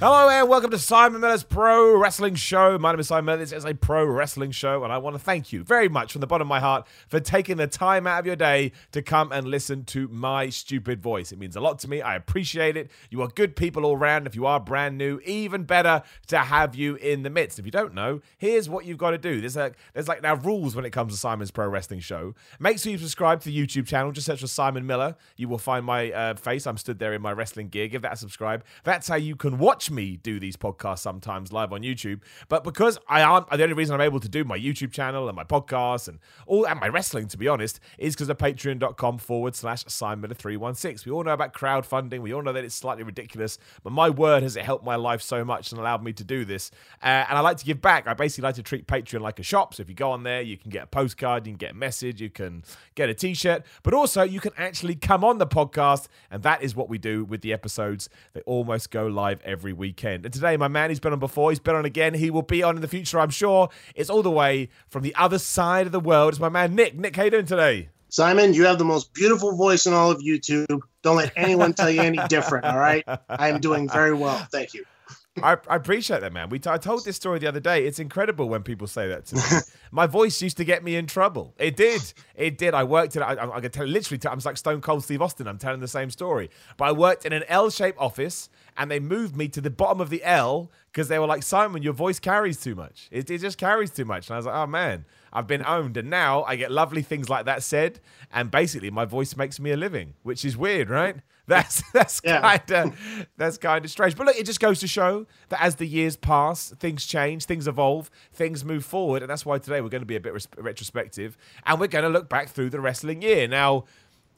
Hello and welcome to Simon Miller's Pro Wrestling Show. My name is Simon Miller. This is a pro wrestling show and I want to thank you very much from the bottom of my heart for taking the time out of your day to come and listen to my stupid voice. It means a lot to me. I appreciate it. You are good people all around. If you are brand new, even better to have you in the midst. If you don't know, here's what you've got to do. There's now rules when it comes to Simon's Pro Wrestling Show. Make sure you subscribe to the YouTube channel. Just search for Simon Miller. You will find my face. I'm stood there in my wrestling gear. Give that a subscribe. That's how you can watch me do these podcasts sometimes live on YouTube, but because the only reason I'm able to do my YouTube channel and my podcasts and all and my wrestling, to be honest, is because of patreon.com/SimonMiller316. We all know about crowdfunding. We all know that it's slightly ridiculous, but my word, has it helped my life so much and allowed me to do this. And I like to give back. I basically like to treat Patreon like a shop. So if you go on there, you can get a postcard, you can get a message, you can get a t-shirt, but also you can actually come on the podcast. And that is what we do with the episodes. They almost go live every weekend. And today, my man, he's been on before, he's been on again, he will be on in the future, I'm sure. It's all the way from the other side of the world. It's my man, Nick. Nick, how you doing today? Simon, you have the most beautiful voice in all of YouTube. Don't let anyone tell you any different, all right? I am doing very well. Thank you. I appreciate that, man. I told this story the other day. It's incredible when people say that to me. My voice used to get me in trouble. It did. I worked in, I could tell, literally, I'm like Stone Cold Steve Austin. I'm telling the same story. But I worked in an L-shaped office, and they moved me to the bottom of the L because they were like, Simon, your voice carries too much. It just carries too much. And I was like, oh, man, I've been owned. And now I get lovely things like that said. And basically, my voice makes me a living, which is weird, right? That's kind of strange. But look, it just goes to show that as the years pass, things change, things evolve, things move forward. And that's why today we're going to be a bit retrospective. And we're going to look back through the wrestling year. Now,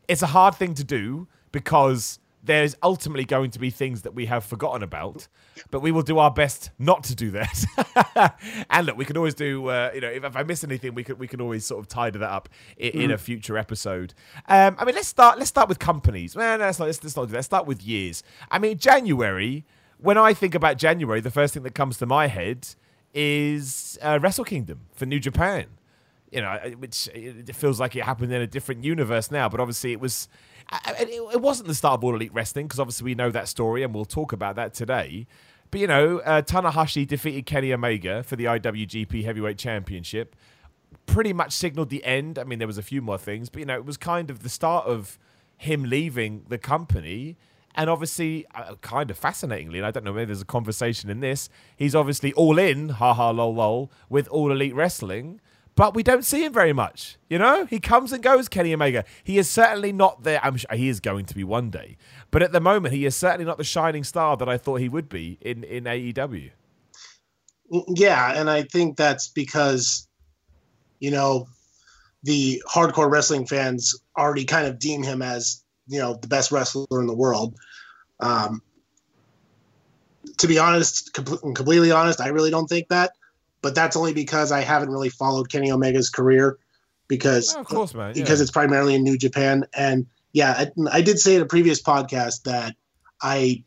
it's a hard thing to do because there's ultimately going to be things that we have forgotten about, but we will do our best not to do that. And look, we can always do, if I miss anything, we can always sort of tie that up in a future episode. Let's start with companies. Let's not do that. Let's start with years. I mean, January, when I think about January, the first thing that comes to my head is Wrestle Kingdom for New Japan. You know, which it feels like it happened in a different universe now, but obviously it wasn't the start of All Elite Wrestling, because obviously we know that story and we'll talk about that today. But, you know, Tanahashi defeated Kenny Omega for the IWGP Heavyweight Championship. Pretty much signaled the end. I mean, there was a few more things, but, you know, it was kind of the start of him leaving the company. And obviously, kind of fascinatingly, and I don't know, maybe there's a conversation in this, he's obviously all in, ha-ha, lol, with All Elite Wrestling. But we don't see him very much, you know? He comes and goes, Kenny Omega. He is certainly not there. I'm sure he is going to be one day. But at the moment, he is certainly not the shining star that I thought he would be in AEW. Yeah, and I think that's because, you know, the hardcore wrestling fans already kind of deem him as, you know, the best wrestler in the world. To be honest, completely honest, I really don't think that. But that's only because I haven't really followed Kenny Omega's career because it's primarily in New Japan. And yeah, I did say in a previous podcast that I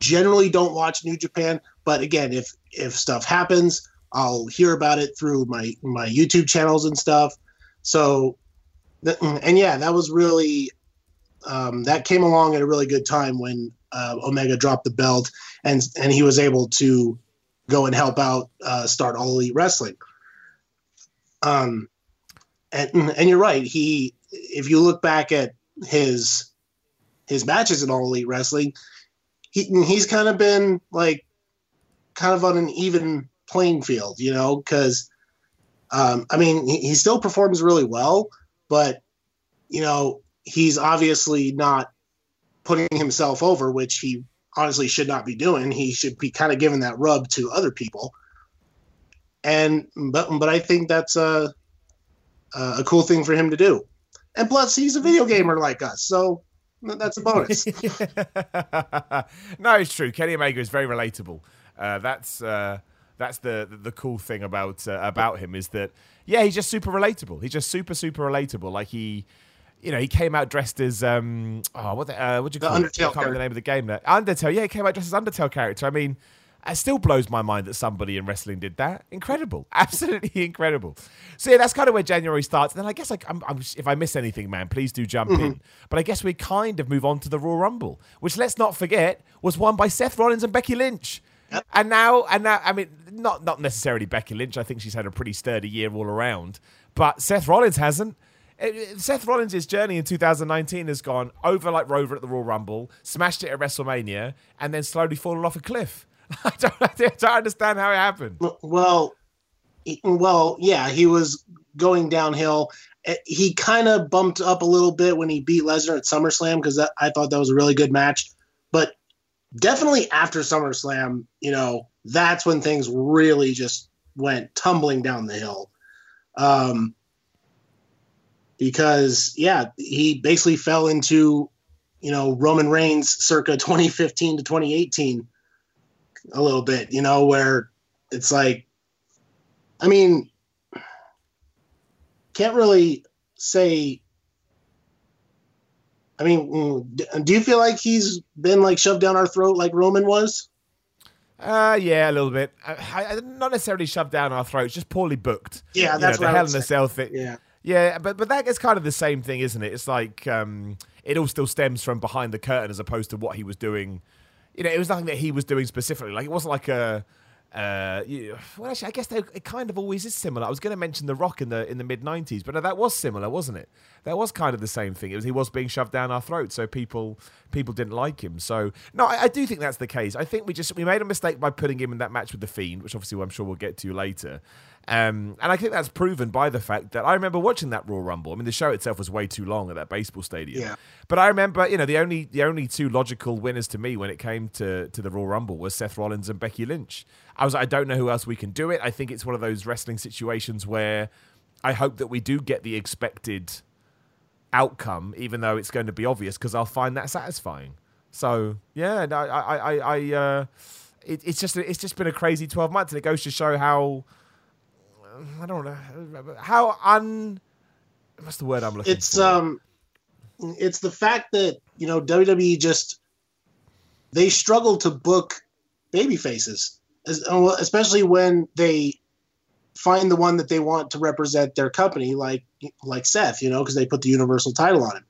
generally don't watch New Japan. But again, if stuff happens, I'll hear about it through my YouTube channels and stuff. So, and yeah, that was really, that came along at a really good time when Omega dropped the belt and he was able to go and help out, start All Elite Wrestling. And you're right. If you look back at his matches in All Elite Wrestling, he's kind of been like kind of on an even playing field, you know, because, he still performs really well, but, you know, he's obviously not putting himself over, which he honestly should not be doing. He should be kind of giving that rub to other people. But I think that's a cool thing for him to do. And plus, he's a video gamer like us, so that's a bonus. No, it's true. Kenny Omega is very relatable. That's that's the cool thing about him, is that, yeah, he's just super relatable. He's just super relatable. Like, he, you know, he came out dressed as what do you call it? I can't remember the name of the game there. Undertale. Yeah, he came out dressed as Undertale character. I mean, it still blows my mind that somebody in wrestling did that. Incredible. Absolutely incredible. So, yeah, that's kind of where January starts. And then I guess if I miss anything, man, please do jump in. But I guess we kind of move on to the Royal Rumble, which, let's not forget, was won by Seth Rollins and Becky Lynch. Yep. And now, I mean, not necessarily Becky Lynch. I think she's had a pretty sturdy year all around. But Seth Rollins hasn't. Seth Rollins' journey in 2019 has gone over like Rover at the Royal Rumble, smashed it at WrestleMania, and then slowly fallen off a cliff. I don't understand how it happened. Well, yeah, he was going downhill. He kind of bumped up a little bit when he beat Lesnar at SummerSlam, because I thought that was a really good match. But definitely after SummerSlam, you know, that's when things really just went tumbling down the hill. Because, yeah, he basically fell into, you know, Roman Reigns circa 2015 to 2018 a little bit, you know, where it's like, I mean, can't really say. I mean, do you feel like he's been like shoved down our throat like Roman was? Yeah, a little bit. Not necessarily shoved down our throats, just poorly booked. Yeah, that's what I would say. The Hell in a Cell thing. Yeah. Yeah, but that is kind of the same thing, isn't it? It's like it all still stems from behind the curtain as opposed to what he was doing. You know, it was nothing that he was doing specifically. Like, it wasn't like a... well, actually, I guess it kind of always is similar. I was going to mention The Rock in the mid-90s, but no, that was similar, wasn't it? That was kind of the same thing. He was being shoved down our throats, so people didn't like him. So, no, I do think that's the case. I think we made a mistake by putting him in that match with The Fiend, which obviously I'm sure we'll get to later. And I think that's proven by the fact that I remember watching that Royal Rumble. I mean, the show itself was way too long at that baseball stadium. Yeah. But I remember, you know, the only two logical winners to me when it came to the Royal Rumble was Seth Rollins and Becky Lynch. I was like, I don't know who else we can do it. I think it's one of those wrestling situations where I hope that we do get the expected outcome, even though it's going to be obvious, because I'll find that satisfying. So, yeah, no, it's just been a crazy 12 months, and it goes to show how... I don't know how what's the word I'm looking for? It's the fact that, you know, WWE just, they struggle to book baby faces, especially when they find the one that they want to represent their company, like Seth, you know, because they put the Universal title on him.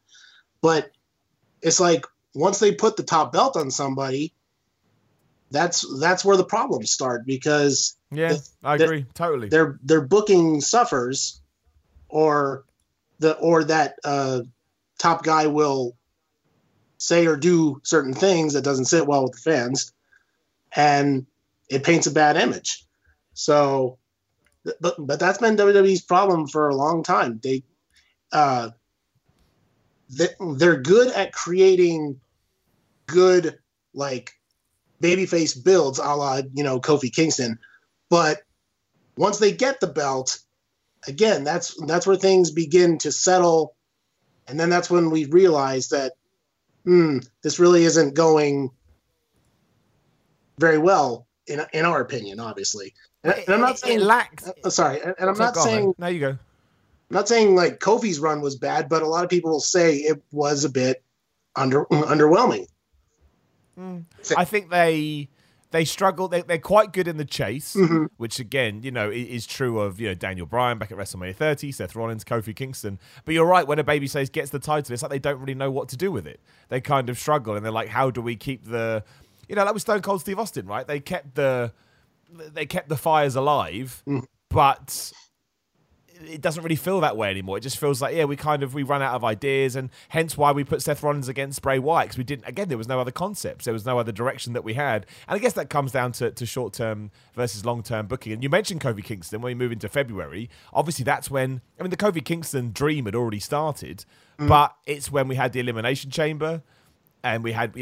But it's like, once they put the top belt on somebody, that's where the problems start, because yeah, I agree totally. Their booking suffers, or that top guy will say or do certain things that doesn't sit well with the fans, and it paints a bad image. So, but that's been WWE's problem for a long time. They're good at creating good, like, babyface builds, a la, you know, Kofi Kingston, but once they get the belt, again, that's where things begin to settle, and then that's when we realize that this really isn't going very well in our opinion, obviously. And I'm not saying it lacks. Sorry, and I'm not saying. Now you go. I'm not saying like Kofi's run was bad, but a lot of people will say it was a bit underwhelming. I think they struggle. They're quite good in the chase, which again, you know, is true of, you know, Daniel Bryan back at WrestleMania 30, Seth Rollins, Kofi Kingston. But you're right, when a babyface gets the title, it's like they don't really know what to do with it. They kind of struggle, and they're like, how do we keep the, you know, that was Stone Cold Steve Austin, right? They kept the fires alive, but it doesn't really feel that way anymore. It just feels like, yeah, we run out of ideas, and hence why we put Seth Rollins against Bray Wyatt, because we didn't, again, there was no other concepts. There was no other direction that we had. And I guess that comes down to short-term versus long-term booking. And you mentioned Kofi Kingston when we move into February. Obviously, that's when, I mean, the Kofi Kingston dream had already started, but it's when we had the Elimination Chamber, and we had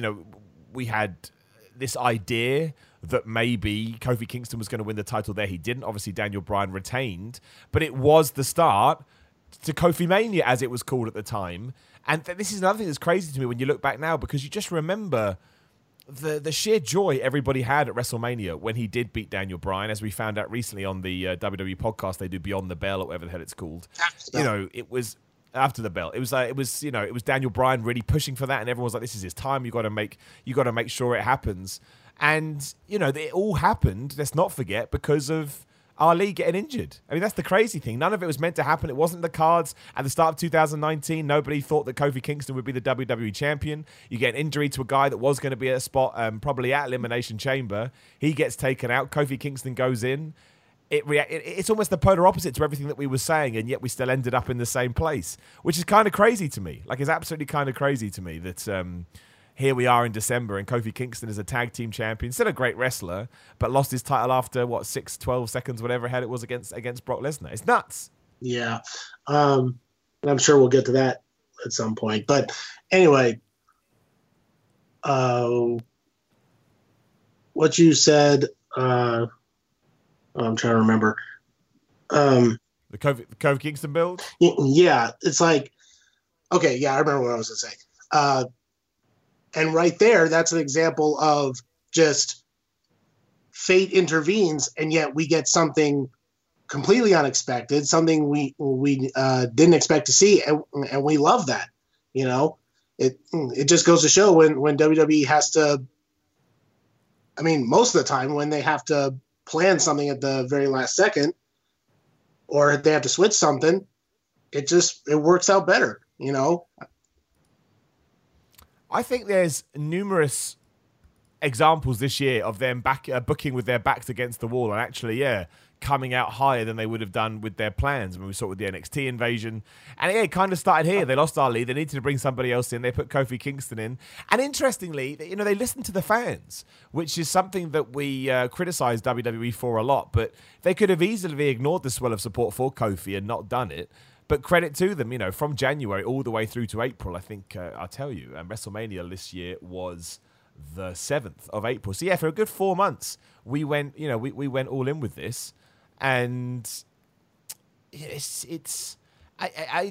this idea that maybe Kofi Kingston was going to win the title there. He didn't. Obviously, Daniel Bryan retained. But it was the start to Kofi Mania, as it was called at the time. And this is another thing that's crazy to me when you look back now, because you just remember the sheer joy everybody had at WrestleMania when he did beat Daniel Bryan, as we found out recently on the WWE podcast they do, Beyond the Bell or whatever the hell it's called. You know, it was After the Bell. It was like, it was, you know, it was Daniel Bryan really pushing for that, and everyone's like, this is his time. You got to make sure it happens. And you know, it all happened, let's not forget, because of Ali getting injured. I mean, that's the crazy thing. None of it was meant to happen. It wasn't the cards. At the start of 2019, nobody thought that Kofi Kingston would be the WWE champion. You get an injury to a guy that was going to be at a spot, probably at Elimination Chamber. He gets taken out. Kofi Kingston goes in. It's almost the polar opposite to everything that we were saying, and yet we still ended up in the same place, which is kind of crazy to me. Like, it's absolutely kind of crazy to me that... Here we are in December, and Kofi Kingston is a tag team champion, still a great wrestler, but lost his title after, 12 seconds, whatever hell it was, against Brock Lesnar. It's nuts. Yeah. I'm sure we'll get to that at some point. But anyway, what you said, I'm trying to remember. The Kofi Kingston build? Yeah. It's like, okay, yeah, I remember what I was going to say. And right there, that's an example of just fate intervenes, and yet we get something completely unexpected, something we didn't expect to see, and we love that. You know, it just goes to show when WWE has to. I mean, most of the time when they have to plan something at the very last second, or they have to switch something, it works out better. You know. I think there's numerous examples this year of them booking with their backs against the wall and actually, coming out higher than they would have done with their plans. I mean, we saw it with the NXT invasion. And it kind of started here. They lost Ali. They needed to bring somebody else in. They put Kofi Kingston in. And interestingly, you know, they listened to the fans, which is something that we criticize WWE for a lot. But they could have easily ignored the swell of support for Kofi and not done it. But credit to them, you know, from January all the way through to April, I think, I'll tell you, WrestleMania this year was the 7th of April. So, yeah, for a good 4 months, we went all in with this. And it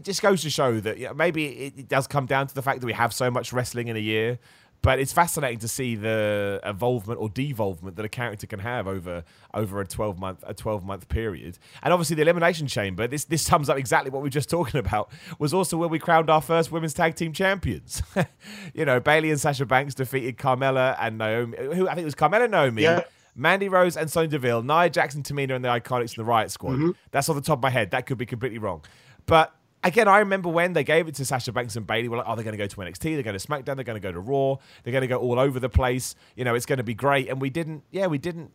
just goes to show that, you know, maybe it does come down to the fact that we have so much wrestling in a year. But it's fascinating to see the evolvement or devolvement that a character can have over a 12-month period. And obviously the Elimination Chamber, this sums up exactly what we were just talking about, was also where we crowned our first women's tag team champions. You know, Bayley and Sasha Banks defeated Carmella and Naomi, who I think it was Carmella and Naomi, Mandy Rose and Sonya Deville, Nia Jackson, Tamina and the Iconics and the Riot Squad. Mm-hmm. That's off the top of my head. That could be completely wrong. But... again, I remember when they gave it to Sasha Banks and Bayley, we're like, oh, they're going to go to NXT, they're going to SmackDown, they're going to go to Raw, they're going to go all over the place. You know, it's going to be great. And we didn't really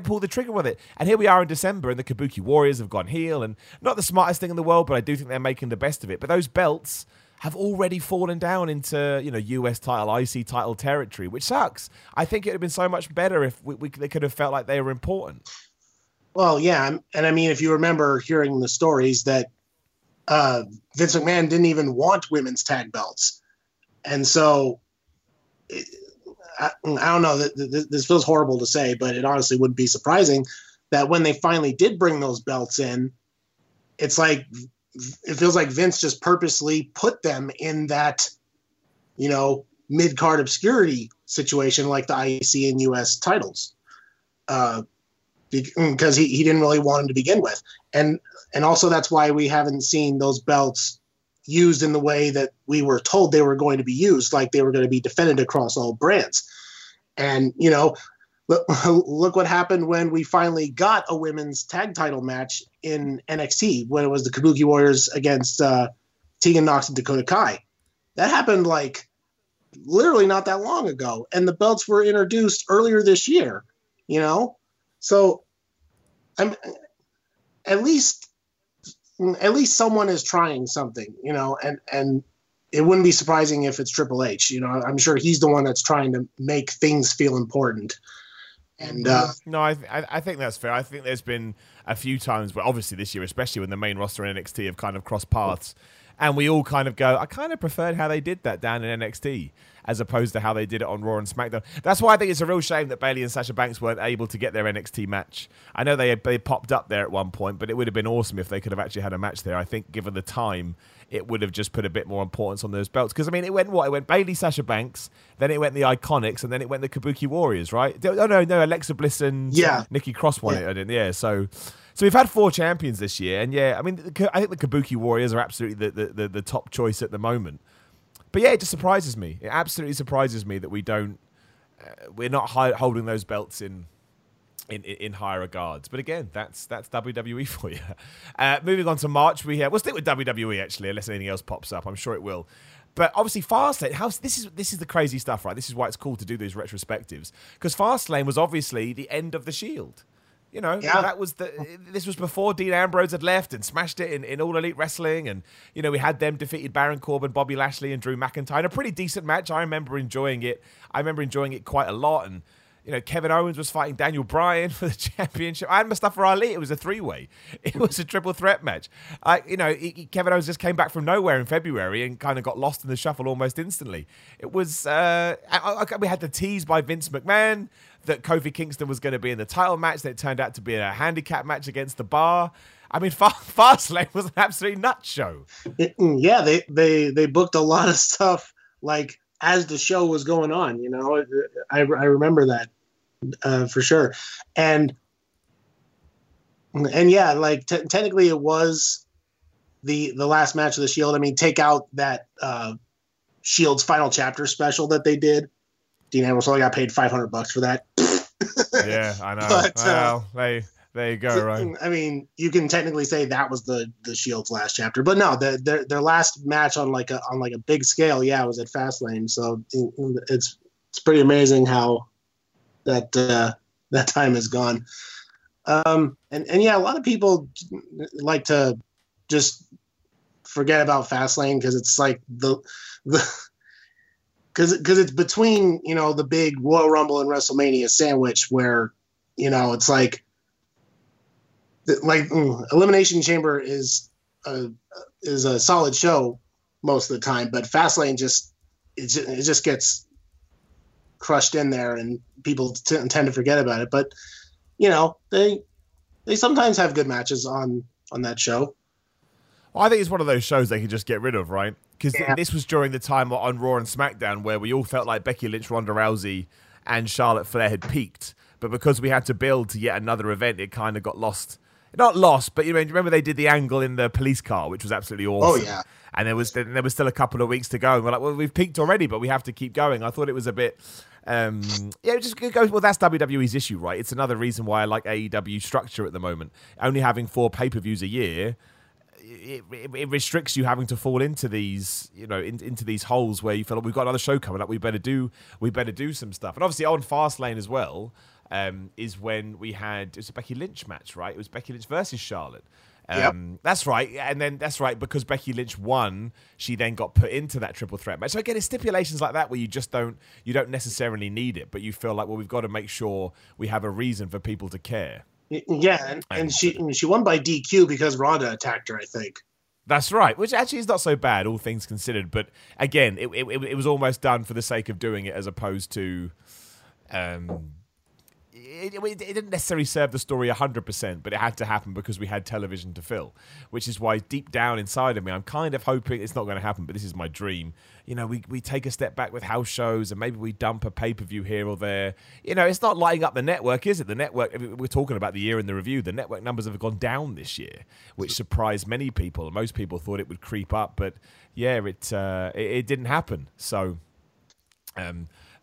pull the trigger with it. And here we are in December, and the Kabuki Warriors have gone heel, and not the smartest thing in the world, but I do think they're making the best of it. But those belts have already fallen down into, you know, US title, IC title territory, which sucks. I think it would have been so much better if they could have felt like they were important. Well, yeah, and I mean, if you remember hearing the stories that Vince McMahon didn't even want women's tag belts. And so, I don't know, this feels horrible to say, but it honestly wouldn't be surprising that when they finally did bring those belts in, it's like, it feels like Vince just purposely put them in that, you know, mid-card obscurity situation like the IEC and US titles. Because he didn't really want him to begin with. And also that's why we haven't seen those belts used in the way that we were told they were going to be used, like they were going to be defended across all brands. And, you know, look what happened when we finally got a women's tag title match in NXT, when it was the Kabuki Warriors against Tegan Nox and Dakota Kai. That happened, like, literally not that long ago. And the belts were introduced earlier this year, you know? So, I'm at least someone is trying something, you know, and it wouldn't be surprising if it's Triple H. You know, I'm sure he's the one that's trying to make things feel important. And no, I think that's fair. I think there's been a few times where, obviously this year, especially when the main roster and NXT have kind of crossed paths, and we all kind of go, I kind of preferred how they did that down in NXT. as opposed to how they did it on Raw and SmackDown. That's why I think it's a real shame that Bayley and Sasha Banks weren't able to get their NXT match. I know they popped up there at one point, but it would have been awesome if they could have actually had a match there. I think given the time, it would have just put a bit more importance on those belts. Because, I mean, it went Bayley, Sasha Banks, then it went the Iconics, and then it went the Kabuki Warriors, right? Oh, no, Alexa Bliss and Nikki Cross won it. Yeah, so we've had four champions this year. And, yeah, I mean, I think the Kabuki Warriors are absolutely the top choice at the moment. But, yeah, it just surprises me. It absolutely surprises me that we don't... we're not holding those belts in higher regards. But again, that's WWE for you. Moving on to March, we'll stick with WWE actually, unless anything else pops up. I'm sure it will. But obviously Fastlane, this is the crazy stuff, right? This is why it's cool to do these retrospectives, because Fastlane was obviously the end of the Shield. You know, that was this was before Dean Ambrose had left and smashed it in All Elite Wrestling. And, you know, we had them defeated Baron Corbin, Bobby Lashley and Drew McIntyre. A pretty decent match. I remember enjoying it. Quite a lot. And, you know, Kevin Owens was fighting Daniel Bryan for the championship. I had Mustafa Ali. It was a three-way. It was a triple threat match. You know, Kevin Owens just came back from nowhere in February and kind of got lost in the shuffle almost instantly. It was... we had the tease by Vince McMahon that Kofi Kingston was going to be in the title match. That it turned out to be a handicap match against the Bar. I mean, Fastlane was an absolute nut show. Yeah, they booked a lot of stuff, like... as the show was going on, you know, I remember that for sure. And yeah, like technically it was the last match of the Shield. I mean, take out that Shield's Final Chapter special that they did. Dean Ambrose only got paid $500 for that. Yeah, I know. But, well, there you go, right? I mean, you can technically say that was the Shield's last chapter, but no, their last match on like a big scale, yeah, was at Fastlane. So it's pretty amazing how that time has gone. And yeah, a lot of people like to just forget about Fastlane because it's like because it's between, you know, the big Royal Rumble and WrestleMania sandwich where, you know, it's like. Like Elimination Chamber is a solid show most of the time, but Fastlane just gets crushed in there, and people tend to forget about it. But you know, they sometimes have good matches on that show. Well, I think it's one of those shows they could just get rid of, right? Because this was during the time on Raw and SmackDown where we all felt like Becky Lynch, Ronda Rousey, and Charlotte Flair had peaked, but because we had to build to yet another event, it kind of got lost. Not lost, but you remember they did the angle in the police car, which was absolutely awesome. Oh, yeah. And there was still a couple of weeks to go. And we're like, well, we've peaked already, but we have to keep going. I thought it was a bit... yeah, it just goes, well, that's WWE's issue, right? It's another reason why I like AEW structure at the moment. Only having 4 pay-per-views a year, it restricts you having to fall into these, you know, into these holes where you feel like we've got another show coming up. We better do some stuff. And obviously on Fastlane as well, is when we had, it was a Becky Lynch match, right? It was Becky Lynch versus Charlotte. Yep. That's right. And then that's right, because Becky Lynch won, she then got put into that triple threat match. So again, it's stipulations like that where you just don't necessarily need it, but you feel like, well, we've got to make sure we have a reason for people to care. Yeah, and she won by DQ because Ronda attacked her, I think. That's right, which actually is not so bad, all things considered. But again, it was almost done for the sake of doing it, as opposed to... It didn't necessarily serve the story 100%, but it had to happen because we had television to fill, which is why deep down inside of me, I'm kind of hoping it's not going to happen, but this is my dream. You know, we take a step back with house shows and maybe we dump a pay-per-view here or there. You know, it's not lighting up the network, is it? The network, we're talking about the year in the review, the network numbers have gone down this year, which surprised many people. Most people thought it would creep up, but yeah, it didn't happen. So...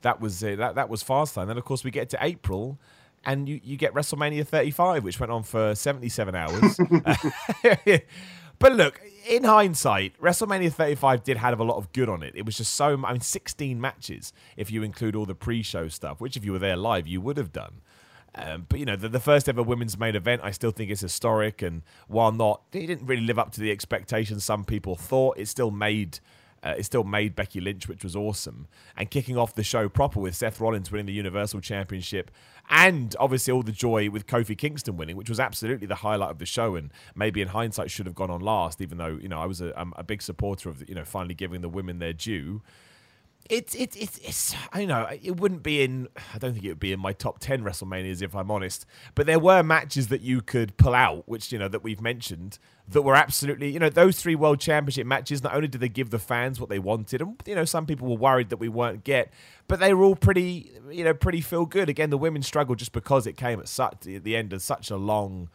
that was it. That was Fastlane. Then, of course, we get to April, and you get WrestleMania 35, which went on for 77 hours. But look, in hindsight, WrestleMania 35 did have a lot of good on it. It was just 16 matches, if you include all the pre-show stuff, which if you were there live, you would have done. But, you know, the first ever women's main event, I still think it's historic. And while not, it didn't really live up to the expectations some people thought, it still made Becky Lynch, which was awesome. And kicking off the show proper with Seth Rollins winning the Universal Championship, and obviously all the joy with Kofi Kingston winning, which was absolutely the highlight of the show, and maybe in hindsight should have gone on last, even though, you know, I was a big supporter of, you know, finally giving the women their due. It's I know it wouldn't be in. I don't think it would be in my top 10 WrestleManias if I'm honest. But there were matches that you could pull out, which you know that we've mentioned that were absolutely those three World Championship matches. Not only did they give the fans what they wanted, and some people were worried that we weren't get, but they were all pretty pretty feel good. Again, the women's struggle just because it came at the end of such a long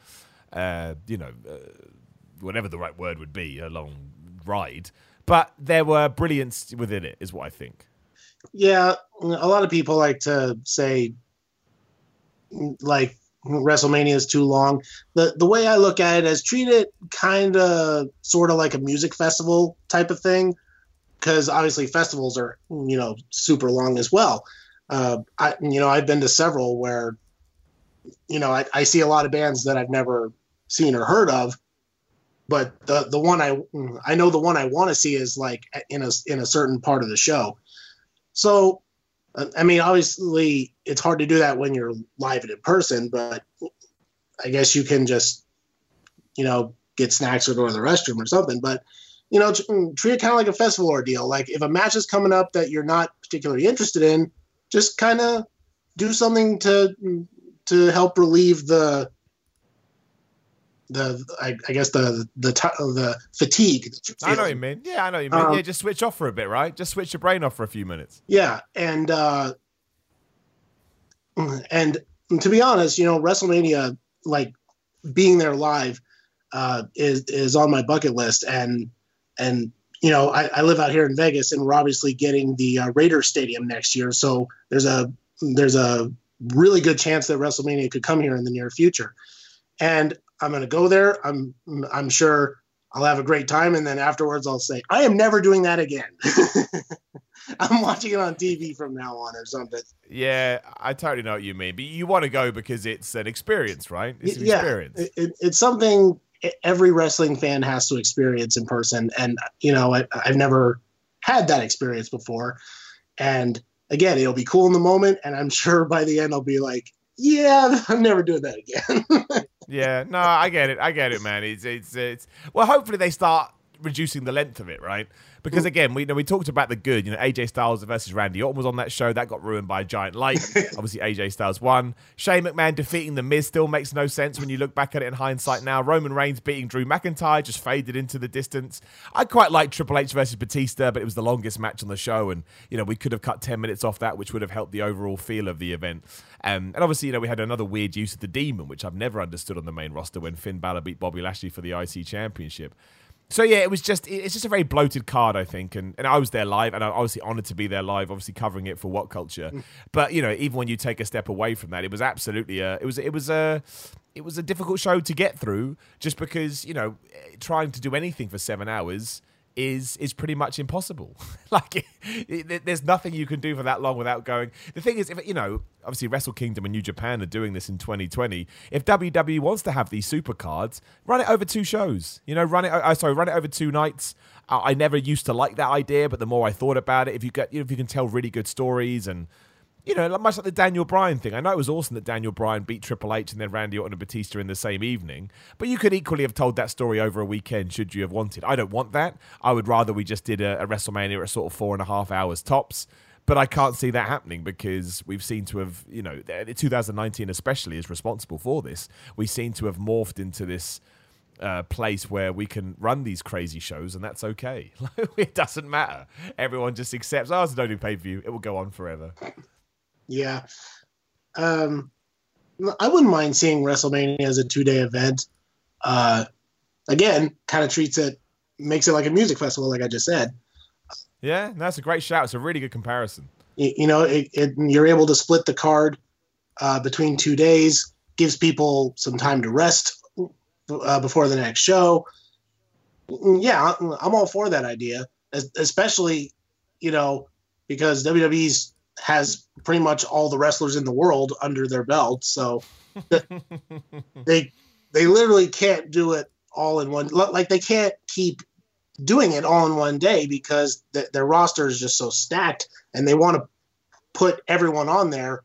whatever the right word would be, a long ride. But there were brilliance within it, is what I think. Yeah, a lot of people like to say, like, WrestleMania is too long. The way I look at it is treat it kind of sort of like a music festival type of thing, because obviously festivals are, super long as well. I've been to several where, I see a lot of bands that I've never seen or heard of. But the one I know the one I want to see is like in a certain part of the show. So, I mean, obviously it's hard to do that when you're live and in person, but I guess you can just, get snacks or go to the restroom or something. But, treat it kind of like a festival ordeal. Like if a match is coming up that you're not particularly interested in, just kind of do something to help relieve the fatigue that you're feeling. I know what you mean. Yeah, I know what you mean. Yeah, just switch off for a bit, right? Just switch your brain off for a few minutes. Yeah, and to be honest, WrestleMania, like being there live, is on my bucket list. And I live out here in Vegas, and we're obviously getting the Raiders Stadium next year, so there's a really good chance that WrestleMania could come here in the near future, and I'm going to go there. I'm sure I'll have a great time. And then afterwards I'll say, I am never doing that again. I'm watching it on TV from now on or something. Yeah, I totally know what you mean. But you want to go because it's an experience, right? It's an experience. It's something every wrestling fan has to experience in person. And, I've never had that experience before. And, again, it'll be cool in the moment. And I'm sure by the end I'll be like, yeah, I'm never doing that again. Yeah, no, I get it, man. It's well, hopefully they start reducing the length of it, right? Because again, we talked about the good. AJ Styles versus Randy Orton was on that show. That got ruined by a giant light. Obviously, AJ Styles won. Shane McMahon defeating The Miz still makes no sense when you look back at it in hindsight now. Roman Reigns beating Drew McIntyre just faded into the distance. I quite like Triple H versus Batista, but it was the longest match on the show, and we could have cut 10 minutes off that, which would have helped the overall feel of the event. And obviously, we had another weird use of the Demon, which I've never understood on the main roster when Finn Balor beat Bobby Lashley for the IC Championship. So yeah, it's just a very bloated card, I think, and I was there live, and I'm obviously honoured to be there live, obviously covering it for What Culture. But even when you take a step away from that, it was absolutely it was a difficult show to get through, just because trying to do anything for 7 hours is pretty much impossible. Like there's nothing you can do for that long without going. The thing is, if obviously Wrestle Kingdom and New Japan are doing this in 2020. If WWE wants to have these super cards, run it over two shows. Run it over two nights. I never used to like that idea, but the more I thought about it, if you can tell really good stories and much like the Daniel Bryan thing. I know it was awesome that Daniel Bryan beat Triple H and then Randy Orton and Batista in the same evening, but you could equally have told that story over a weekend should you have wanted. I don't want that. I would rather we just did a WrestleMania at sort of 4.5 hours tops, but I can't see that happening because we've seen to have, 2019 especially is responsible for this. We seem to have morphed into this place where we can run these crazy shows, and that's okay. It doesn't matter. Everyone just accepts, it's a no-do pay-per-view. It will go on forever. Yeah. I wouldn't mind seeing WrestleMania as a 2-day event. Again, kind of makes it like a music festival, like I just said. Yeah, that's a great shout. It's a really good comparison. You're able to split the card between 2 days, gives people some time to rest before the next show. Yeah, I'm all for that idea, especially, because WWE's has pretty much all the wrestlers in the world under their belt, so they literally can't do it all in one. Like they can't keep doing it all in one day because their roster is just so stacked, and they want to put everyone on there.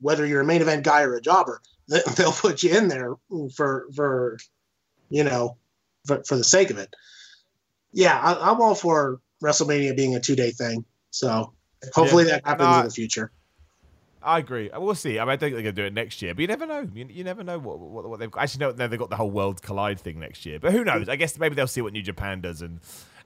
Whether you're a main event guy or a jobber, they'll put you in there for the sake of it. Yeah, I'm all for WrestleMania being a two-day thing. So hopefully that happens in the future. I agree. We'll see. I mean, I think they're going to do it next year, but you never know. You never know what they've got. Actually, no, they've got the whole World Collide thing next year, but who knows? I guess maybe they'll see what New Japan does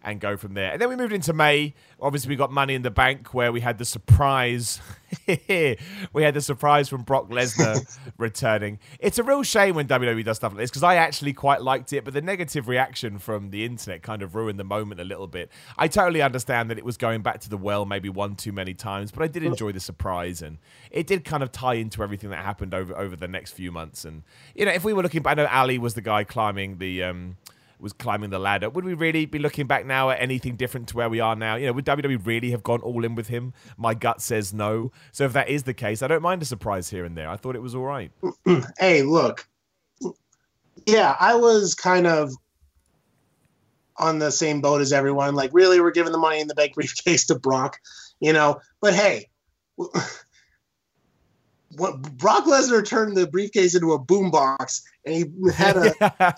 and go from there. And then we moved into May. Obviously, we got Money in the Bank, where we had the surprise. We had the surprise from Brock Lesnar returning. It's a real shame when WWE does stuff like this, because I actually quite liked it, but the negative reaction from the internet kind of ruined the moment a little bit. I totally understand that it was going back to the well maybe one too many times, but I did enjoy the surprise, and it did kind of tie into everything that happened over the next few months. And, you know, if we were looking back, I know Ali was the guy climbing the ladder. Would we really be looking back now at anything different to where we are now? You know, would WWE really have gone all in with him? My gut says no. So if that is the case, I don't mind a surprise here and there. I thought it was all right. Hey, look. Yeah, I was kind of on the same boat as everyone. Like, really, we're giving the Money in the Bank briefcase to Brock, you know? But hey, Brock Lesnar turned the briefcase into a boombox, and he had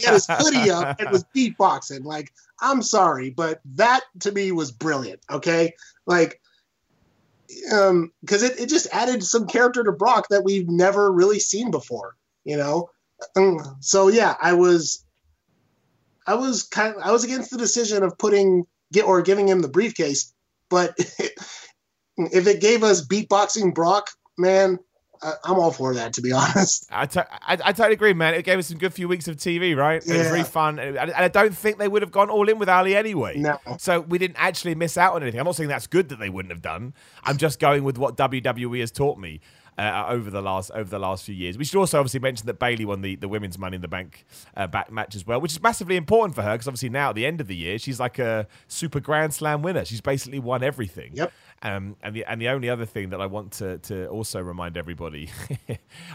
his hoodie up and was beatboxing. Like, I'm sorry, but that to me was brilliant. Okay, like, because it just added some character to Brock that we've never really seen before. You know, so yeah, I was against the decision of giving him the briefcase, but if it gave us beatboxing Brock, man, I'm all for that, to be honest. I totally agree, man. It gave us some good few weeks of TV, right? Yeah. It was really fun. And I don't think they would have gone all in with Ali anyway. No. So we didn't actually miss out on anything. I'm not saying that's good that they wouldn't have done. I'm just going with what WWE has taught me over the last few years. We should also obviously mention that Bayley won the women's Money in the Bank back match as well, which is massively important for her, because obviously now at the end of the year, she's like a super Grand Slam winner. She's basically won everything. Yep. And the only other thing that I want to also remind everybody,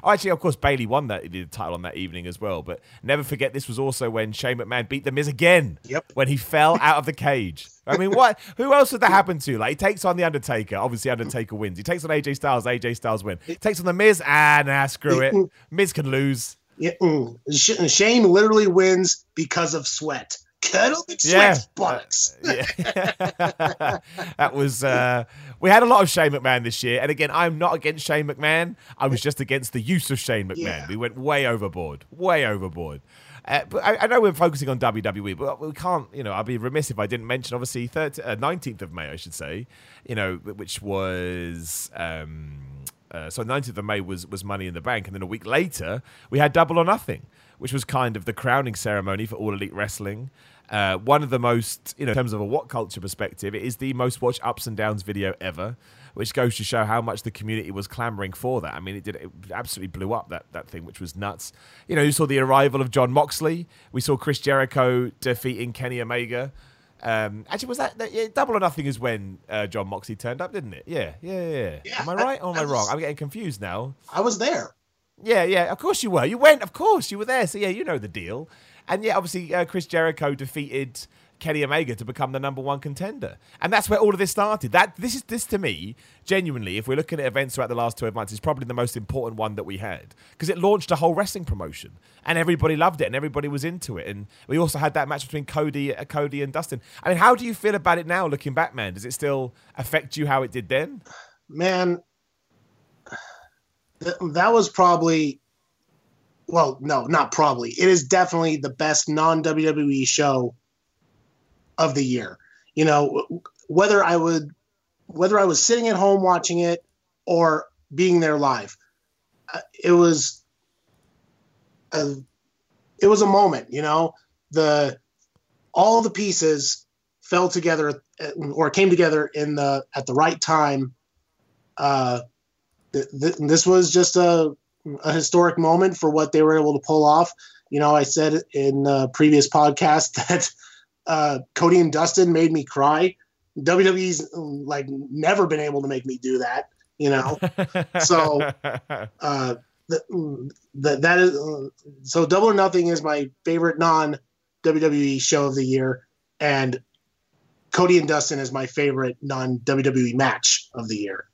actually, of course, Bayley won the title on that evening as well. But never forget, this was also when Shane McMahon beat The Miz again. Yep. When he fell out of the cage. I mean, what? Who else would that happen to? Like, he takes on the Undertaker. Obviously, Undertaker wins. He takes on AJ Styles. AJ Styles wins. He takes on the Miz. Nah, screw it. Miz can lose. Yeah, Shane literally wins because of sweat. Yeah. That was we had a lot of Shane McMahon this year, and again, I'm not against Shane McMahon. I was just against the use of Shane McMahon. Yeah. We went way overboard. But I know we're focusing on WWE, but we can't, you know, I'd be remiss if I didn't mention, obviously, 19th of May, I should say, you know, which was 19th of May was Money in the Bank, and then a week later we had Double or Nothing, which was kind of the crowning ceremony for All Elite Wrestling. One of the most, you know, in terms of a what culture perspective, it is the most watched ups and downs video ever, which goes to show how much the community was clamoring for that. I mean, it absolutely blew up, that thing, which was nuts. You know, you saw the arrival of Jon Moxley. We saw Chris Jericho defeating Kenny Omega. Actually, was that Double or Nothing is when Jon Moxley turned up, didn't it? Yeah. Am I right or am I wrong? I'm getting confused now. I was there. Yeah, of course you were. You went, of course, you were there. So, yeah, you know the deal. And, yeah, obviously, Chris Jericho defeated Kenny Omega to become the number one contender. And that's where all of this started. This to me, genuinely, if we're looking at events throughout the last 12 months, is probably the most important one that we had, because it launched a whole wrestling promotion, and everybody loved it, and everybody was into it. And we also had that match between Cody and Dustin. I mean, how do you feel about it now, looking back, man? Does it still affect you how it did then? Man, that was probably... Well, no, not probably. It is definitely the best non-WWE show of the year. You know, whether I was sitting at home watching it or being there live, it was a moment. You know, all the pieces fell together or came together at the right time. This was just a historic moment for what they were able to pull off. You know, I said in a previous podcast that Cody and Dustin made me cry. WWE's like never been able to make me do that, you know? So so Double or Nothing is my favorite non WWE show of the year. And Cody and Dustin is my favorite non WWE match of the year.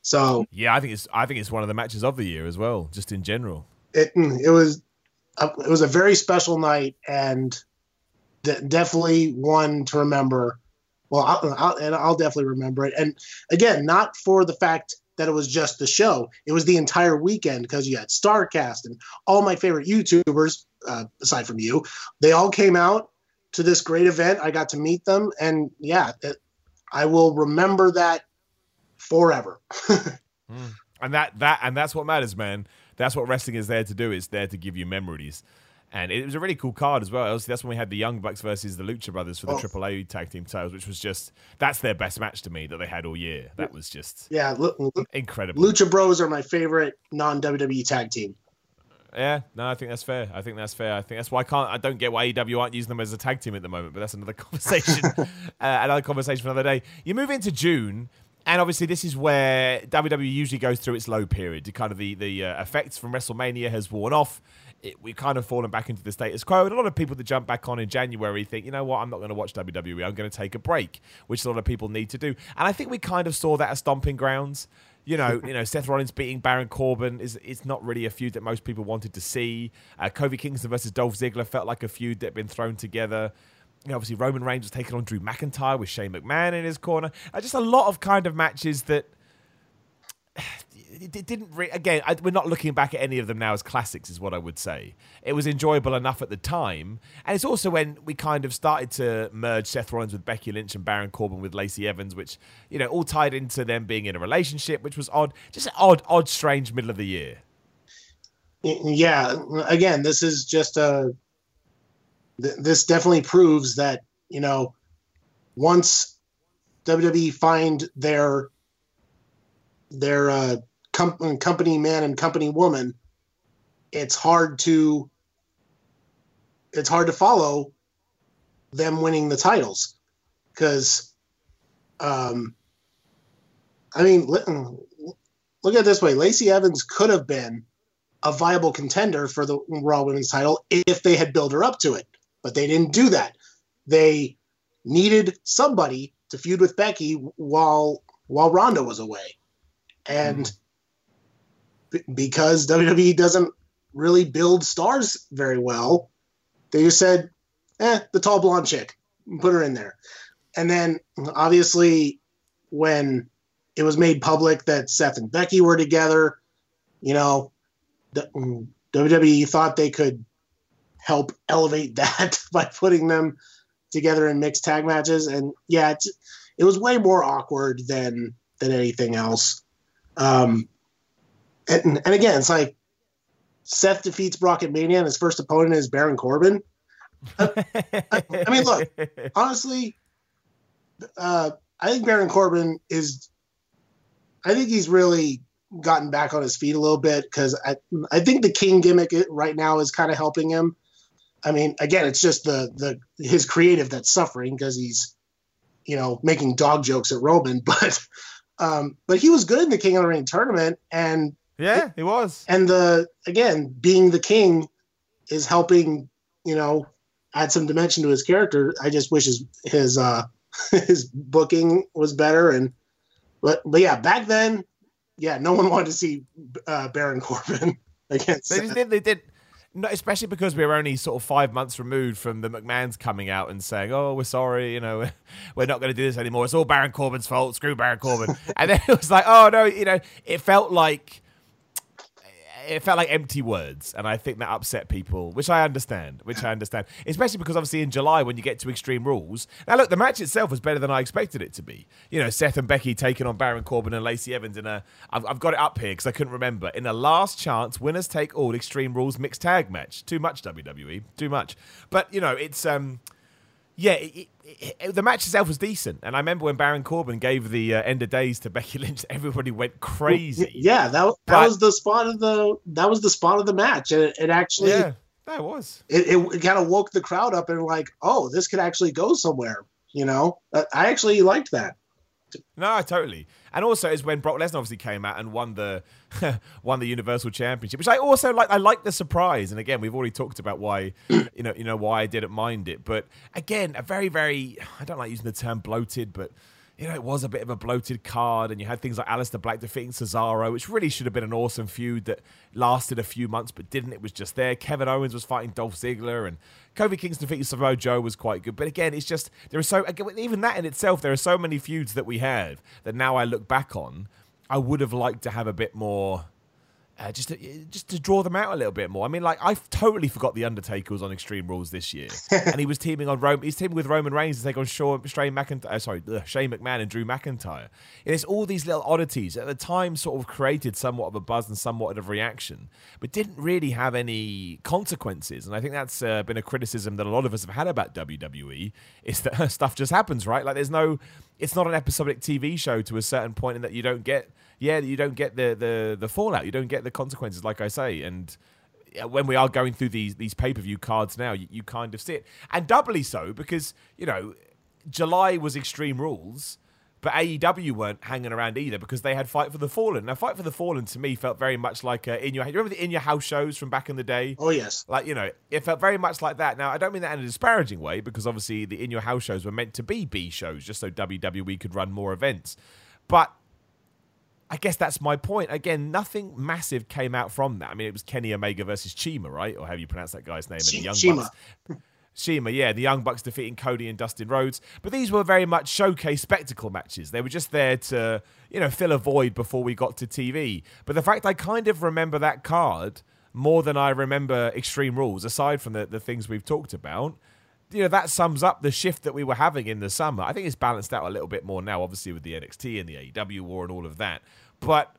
So yeah, I think it's one of the matches of the year as well, just in general. It was a very special night, and definitely one to remember. Well, I'll definitely remember it. And again, not for the fact that it was just the show. It was the entire weekend, because you had StarCast and all my favorite YouTubers, aside from you, they all came out to this great event. I got to meet them. And yeah, I will remember that forever. And that's what matters, man. That's what wrestling is there to do. It's there to give you memories. And it was a really cool card as well. Obviously, that's when we had the Young Bucks versus the Lucha Brothers for the AAA tag team titles, which was just, that's their best match to me that they had all year. That was just incredible. Lucha Bros are my favorite non-WWE tag team. Yeah, no, I think that's fair. I think that's fair. I think that's why I don't get why AEW aren't using them as a tag team at the moment, but that's another conversation. Another conversation for another day. You move into June. And obviously, this is where WWE usually goes through its low period. Kind of the effects from WrestleMania has worn off. We've kind of fallen back into the status quo. And a lot of people that jump back on in January think, you know what, I'm not going to watch WWE. I'm going to take a break, which a lot of people need to do. And I think we kind of saw that as stomping grounds. You know, Seth Rollins beating Baron Corbin is not really a feud that most people wanted to see. Kofi Kingston versus Dolph Ziggler felt like a feud that had been thrown together. You know, obviously, Roman Reigns was taking on Drew McIntyre with Shane McMahon in his corner. Just a lot of kind of matches that it didn't really... Again, we're not looking back at any of them now as classics, is what I would say. It was enjoyable enough at the time. And it's also when we kind of started to merge Seth Rollins with Becky Lynch and Baron Corbin with Lacey Evans, which, you know, all tied into them being in a relationship, which was odd. Just an odd, strange middle of the year. Yeah. Again, this is just a... This definitely proves that, you know, once WWE find their company man and company woman, it's hard to follow them winning the titles, because I mean, look at it this way: Lacey Evans could have been a viable contender for the Raw Women's title if they had built her up to it. But they didn't do that. They needed somebody to feud with Becky while Ronda was away. And because WWE doesn't really build stars very well, they just said, the tall blonde chick, put her in there. And then, obviously, when it was made public that Seth and Becky were together, you know, WWE thought they could help elevate that by putting them together in mixed tag matches. And yeah, it was way more awkward than anything else. And again, it's like Seth defeats Brock at Mania and his first opponent is Baron Corbin. I mean, look, honestly, I think Baron Corbin I think he's really gotten back on his feet a little bit, because I think the King gimmick right now is kind of helping him. I mean, again, it's just his creative that's suffering, because he's, you know, making dog jokes at Roman, but he was good in the King of the Ring tournament, and yeah, he was. And being the King is helping, you know, add some dimension to his character. I just wish his booking was better, but yeah, back then, yeah, no one wanted to see Baron Corbin against. They did. No, especially because we were only sort of 5 months removed from the McMahons coming out and saying, oh, we're sorry, you know, we're not going to do this anymore. It's all Baron Corbin's fault. Screw Baron Corbin. And then it was like, oh, no, you know, it felt like empty words. And I think that upset people, which I understand. Especially because obviously in July when you get to Extreme Rules. Now, look, the match itself was better than I expected it to be. You know, Seth and Becky taking on Baron Corbin and Lacey Evans in a... I've got it up here because I couldn't remember. In a last chance, winners take all Extreme Rules mixed tag match. Too much, WWE. Too much. But, you know, it's... Yeah, the match itself was decent. And I remember when Baron Corbin gave the end of days to Becky Lynch, everybody went crazy. Yeah, that was the spot of the match. And it actually... Yeah, that was. It kind of woke the crowd up and like, oh, this could actually go somewhere, you know? I actually liked that. No, totally. And also is when Brock Lesnar obviously came out and won the Universal Championship, which I also like. I like the surprise. And again, we've already talked about why, you know why I didn't mind it. But again, a very, very, I don't like using the term bloated, but you know, it was a bit of a bloated card, and you had things like Aleister Black defeating Cesaro, which really should have been an awesome feud that lasted a few months, but didn't. It was just there. Kevin Owens was fighting Dolph Ziggler, and Kofi Kingston defeating Samoa Joe was quite good. But again, it's just, there are so, even that in itself, there are so many feuds that we have that now I look back on, I would have liked to have a bit more, just to draw them out a little bit more. I mean, like, I totally forgot The Undertaker was on Extreme Rules this year. And he was teaming on He's teaming with Roman Reigns to take on Shane McMahon and Drew McIntyre. And it's all these little oddities at the time sort of created somewhat of a buzz and somewhat of a reaction, but didn't really have any consequences. And I think that's been a criticism that a lot of us have had about WWE, is that stuff just happens, right? Like, there's no... It's not an episodic TV show to a certain point in that you don't get... Yeah, you don't get the fallout. You don't get the consequences, like I say. And when we are going through these pay-per-view cards now, you kind of see it. And doubly so, because, you know, July was Extreme Rules, but AEW weren't hanging around either because they had Fight for the Fallen. Now, Fight for the Fallen, to me, felt very much like you remember the In Your House shows from back in the day? Oh, yes. Like, you know, it felt very much like that. Now, I don't mean that in a disparaging way, because obviously the In Your House shows were meant to be B shows, just so WWE could run more events. But I guess that's my point. Again, nothing massive came out from that. I mean, it was Kenny Omega versus Chima, right? Or how do you pronounce that guy's name? In the Young Bucks. Shima, yeah, the Young Bucks defeating Cody and Dustin Rhodes. But these were very much showcase spectacle matches. They were just there to, you know, fill a void before we got to TV. But the fact I kind of remember that card more than I remember Extreme Rules, aside from the things we've talked about, you know, that sums up the shift that we were having in the summer. I think it's balanced out a little bit more now, obviously, with the NXT and the AEW war and all of that. But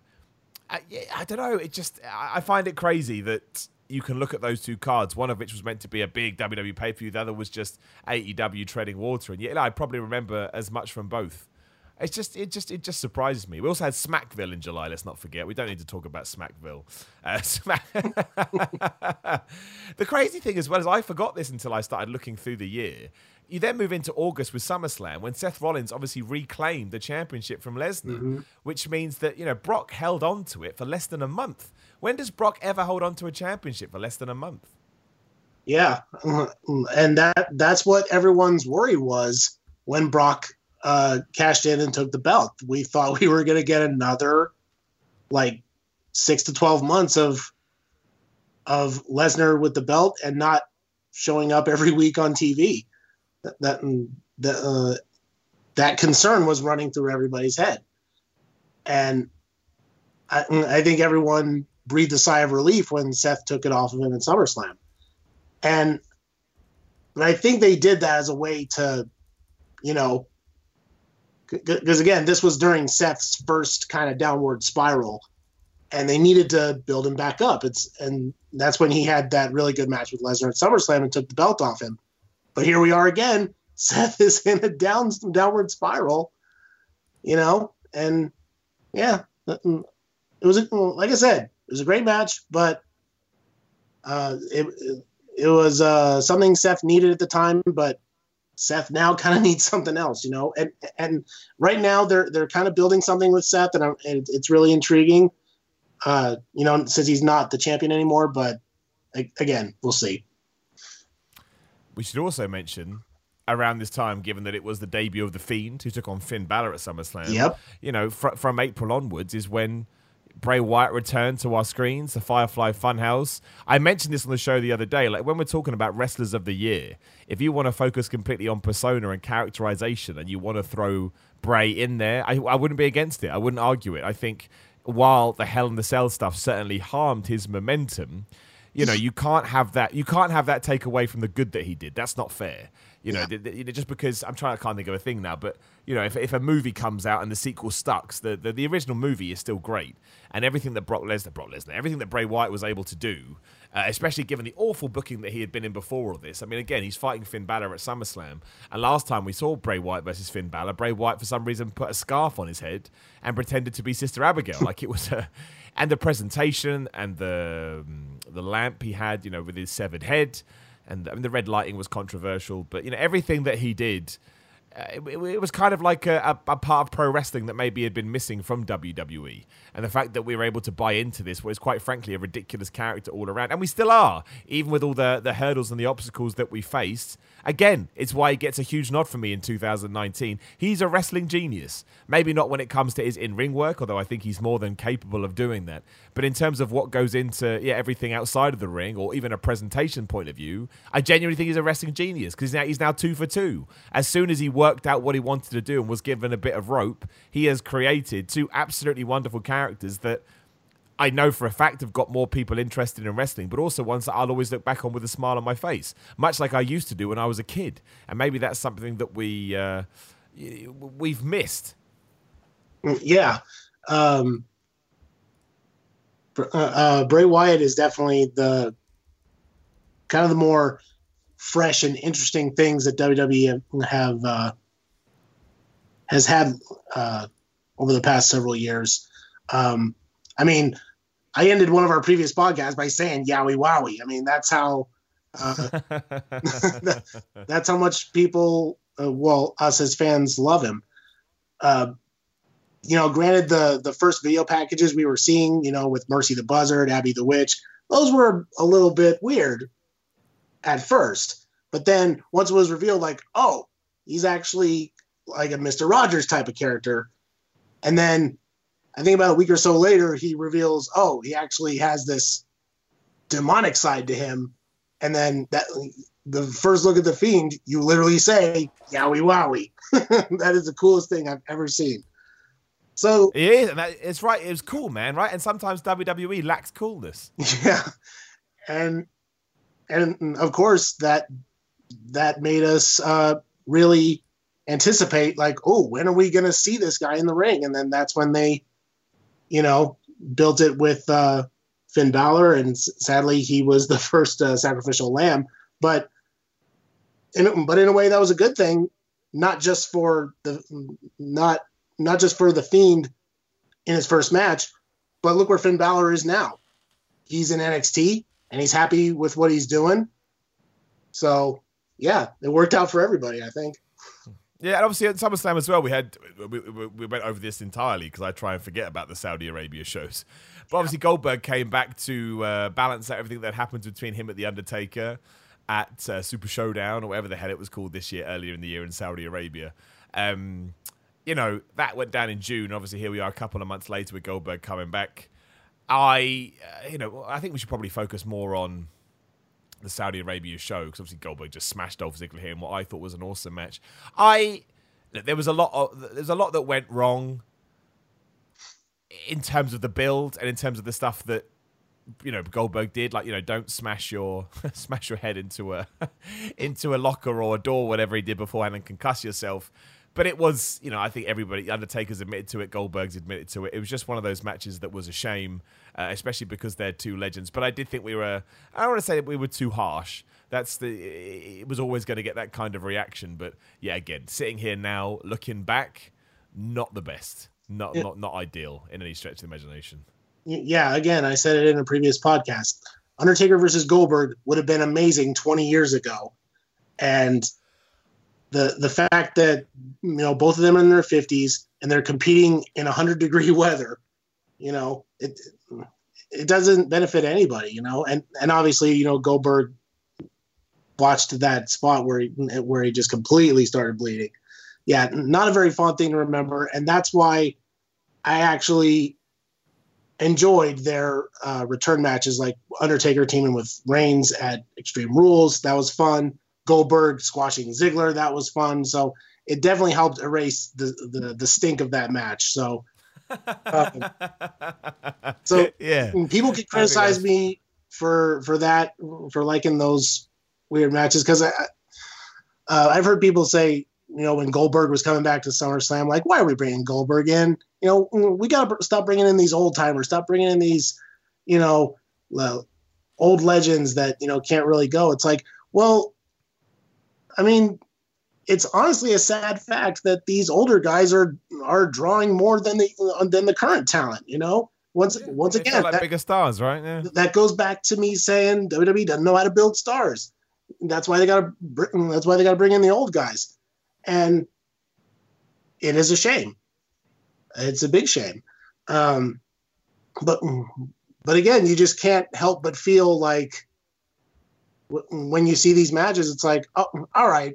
I don't know. It just, I find it crazy that you can look at those two cards, one of which was meant to be a big WWE pay-per-view, the other was just AEW treading water, and yet I probably remember as much from both. It's just, it just surprises me. We also had Smackville in July. Let's not forget. We don't need to talk about Smackville. The crazy thing as well is I forgot this until I started looking through the year. You then move into August with SummerSlam, when Seth Rollins obviously reclaimed the championship from Lesnar, which means that, you know, Brock held on to it for less than a month. When does Brock ever hold on to a championship for less than a month? Yeah, and that's what everyone's worry was when Brock cashed in and took the belt. We thought we were going to get another, like, 6 to 12 months of Lesnar with the belt and not showing up every week on TV. That concern was running through everybody's head, and I think everyone breathed a sigh of relief when Seth took it off of him in SummerSlam, and I think they did that as a way to, you know, because again, this was during Seth's first kind of downward spiral, and they needed to build him back up. And that's when he had that really good match with Lesnar at SummerSlam and took the belt off him. But here we are again. Seth is in a downward spiral, you know? And, yeah, like I said, it was a great match, but it was something Seth needed at the time, but Seth now kind of needs something else, you know? And right now they're kind of building something with Seth, and it's really intriguing, you know, since he's not the champion anymore. But, again, we'll see. We should also mention, around this time, given that it was the debut of The Fiend, who took on Finn Balor at SummerSlam, you know, from April onwards is when Bray Wyatt returned to our screens, the Firefly Funhouse. I mentioned this on the show the other day, like, when we're talking about wrestlers of the year, if you want to focus completely on persona and characterization and you want to throw Bray in there, I wouldn't be against it. I wouldn't argue it. I think while the Hell in the Cell stuff certainly harmed his momentum, you know, you can't have that. You can't have that take away from the good that he did. That's not fair. You know, just because I can't think of a thing now. But you know, if a movie comes out and the sequel sucks, the original movie is still great, and everything that everything that Bray Wyatt was able to do, especially given the awful booking that he had been in before all this. I mean, again, he's fighting Finn Balor at SummerSlam, and last time we saw Bray Wyatt versus Finn Balor, Bray Wyatt for some reason put a scarf on his head and pretended to be Sister Abigail, like it was a. And the presentation and the lamp he had, you know, with his severed head. And I mean, the red lighting was controversial. But, you know, everything that he did it was kind of like a part of pro wrestling that maybe had been missing from WWE. And the fact that we were able to buy into this was, quite frankly, a ridiculous character all around. And we still are, even with all the hurdles and the obstacles that we faced. Again, it's why he gets a huge nod from me in 2019. He's a wrestling genius. Maybe not when it comes to his in-ring work, although I think he's more than capable of doing that. But in terms of what goes into everything outside of the ring, or even a presentation point of view, I genuinely think he's a wrestling genius, because he's now 2 for 2. As soon as he worked out what he wanted to do and was given a bit of rope, he has created 2 absolutely wonderful characters that I know for a fact have got more people interested in wrestling, but also ones that I'll always look back on with a smile on my face, much like I used to do when I was a kid. And maybe that's something that we've missed. Yeah. Bray Wyatt is definitely the kind of the more fresh and interesting things that WWE has had over the past several years. I mean, I ended one of our previous podcasts by saying "Yowie Wowie." I mean, that's how that's how much people, us as fans, love him. Granted, the first video packages we were seeing, with Mercy the Buzzard, Abby the Witch, those were a little bit weird at first. But then once it was revealed, he's actually like a Mr. Rogers type of character, and then I think about a week or so later, he reveals, he actually has this demonic side to him. And then the first look at the Fiend, you literally say, "Yowie Wowie." That is the coolest thing I've ever seen. So it is, and it's right. It was cool, man, right? And sometimes WWE lacks coolness. Yeah, and of course that made us really anticipate, when are we going to see this guy in the ring? And then that's when they built it with Finn Balor, and sadly he was the first sacrificial lamb. But in a way, that was a good thing, not just for the Fiend in his first match. But look where Finn Balor is now. He's in NXT and he's happy with what he's doing. So yeah, it worked out for everybody, I think. Yeah, and obviously at SummerSlam as well, we went over this entirely because I try and forget about the Saudi Arabia shows. But obviously Goldberg came back to balance out everything that happened between him and The Undertaker at Super Showdown, or whatever the hell it was called this year, earlier in the year in Saudi Arabia. That went down in June. Obviously here we are a couple of months later with Goldberg coming back. I think we should probably focus more on the Saudi Arabia show, because obviously Goldberg just smashed Dolph Ziggler here in what I thought was an awesome match. There was a lot that went wrong in terms of the build and in terms of the stuff that Goldberg did, don't smash your head into a locker or a door, whatever he did beforehand, and concuss yourself. But it was, I think everybody, Undertaker's admitted to it, Goldberg's admitted to it. It was just one of those matches that was a shame, especially because they're two legends. But I did think I don't want to say that we were too harsh. It was always going to get that kind of reaction. But yeah, again, sitting here now, looking back, not the best. Not ideal in any stretch of the imagination. Yeah, again, I said it in a previous podcast. Undertaker versus Goldberg would have been amazing 20 years ago. And the fact that both of them are in their 50s and they're competing in 100-degree weather, it doesn't benefit anybody, and obviously Goldberg watched that spot where he just completely started bleeding. Yeah, not a very fond thing to remember, and that's why I actually enjoyed their return matches, like Undertaker teaming with Reigns at Extreme Rules. That was fun. Goldberg squashing Ziggler, that was fun. So it definitely helped erase the stink of that match. So, yeah, people could criticize me for that, for liking those weird matches, because I've heard people say, when Goldberg was coming back to SummerSlam, why are we bringing Goldberg in? We gotta stop bringing in these old timers, stop bringing in these, old legends that can't really go. It's it's honestly a sad fact that these older guys are drawing more than the current talent. Once again, bigger stars, right? Yeah. That goes back to me saying WWE doesn't know how to build stars. That's why they got to bring in the old guys. And it is a shame. It's a big shame. But again, you just can't help but feel like when you see these matches, it's like, oh, all right,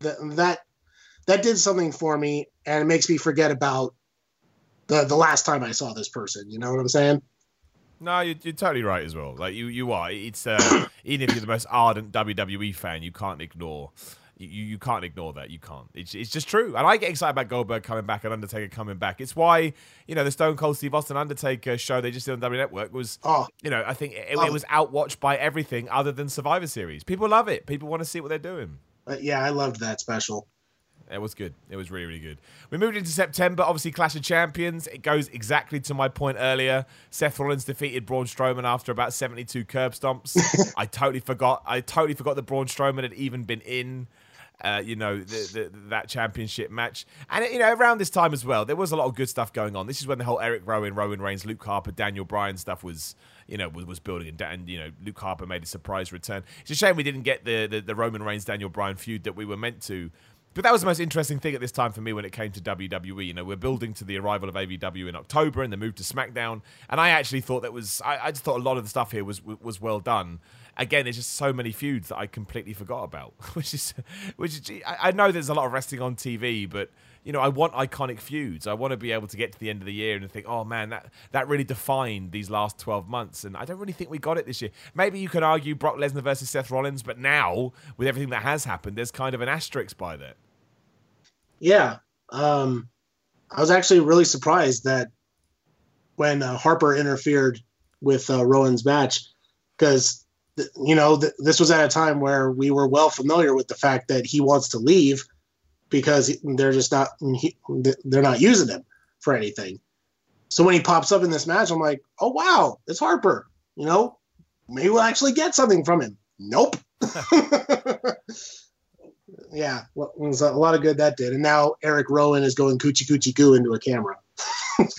that did something for me, and it makes me forget about the last time I saw this person. You know what I'm saying? No, you're totally right as well. Like you are. It's even if you're the most ardent WWE fan, you can't ignore. You can't ignore that. You can't. It's just true. And I get excited about Goldberg coming back and Undertaker coming back. It's why, you know, the Stone Cold Steve Austin Undertaker show they just did on W Network was, you know, I think it was outwatched by everything other than Survivor Series. People love it. People want to see what they're doing. Yeah, I loved that special. It was good. It was really, really good. We moved into September. Obviously, Clash of Champions. It goes exactly to my point earlier. Seth Rollins defeated Braun Strowman after about 72 curb stomps. I totally forgot that Braun Strowman had even been in. You know, that championship match. And, you know, around this time as well, there was a lot of good stuff going on. This is when the whole Eric Rowan, Rowan Reigns, Luke Harper, Daniel Bryan stuff was, you know, was building. And you know, Luke Harper made a surprise return. It's a shame we didn't get the Roman Reigns, Daniel Bryan feud that we were meant to. But that was the most interesting thing at this time for me when it came to WWE. You know, we're building to the arrival of AEW in October and the move to SmackDown. And I actually thought that was... I just thought a lot of the stuff here was well done. Again, there's just so many feuds that I completely forgot about. Which is I know there's a lot of wrestling on TV, but, you know, I want iconic feuds. I want to be able to get to the end of the year and think, oh, man, that really defined these last 12 months. And I don't really think we got it this year. Maybe you could argue Brock Lesnar versus Seth Rollins, but now, with everything that has happened, there's kind of an asterisk by that. Yeah. I was actually really surprised that when Harper interfered with Rowan's match, because... you know, this was at a time where we were well familiar with the fact that he wants to leave because they're just not they're not using him for anything. So when he pops up in this match, I'm like, oh, wow, it's Harper. You know, maybe we'll actually get something from him. Nope. Yeah, well, it was a lot of good that did. And now Eric Rowan is going coochie coochie goo into a camera.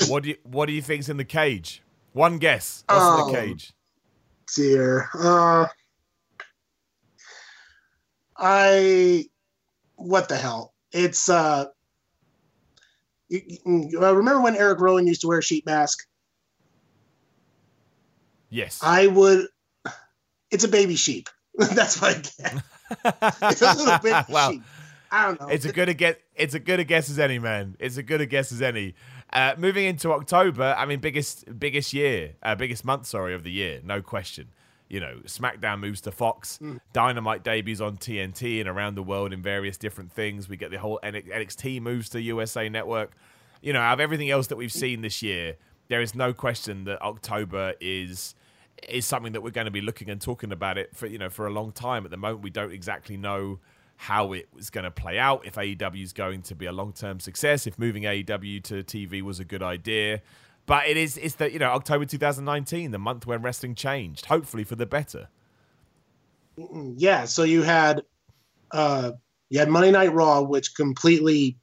What do you think's in the cage? One guess. What's in the cage? Dear, what the hell? It's remember when Eric Rowan used to wear a sheet mask? Yes, I would. It's a baby sheep. That's what I get. It's a little baby sheep. I don't know. It's a good a guess as any, man. It's a good a guess as any. Moving into October, I mean, biggest month of the year, no question. You know, SmackDown moves to Fox, Dynamite debuts on TNT and around the world in various different things. We get the whole NXT moves to USA Network. You know, out of everything else that we've seen this year, there is no question that October is something that we're going to be looking and talking about it for, you know, for a long time. At the moment, we don't exactly know how it was going to play out, if AEW is going to be a long-term success, if moving AEW to TV was a good idea. But it's the, you know, October 2019, the month when wrestling changed, hopefully for the better. Yeah, so you had Monday Night Raw, which completely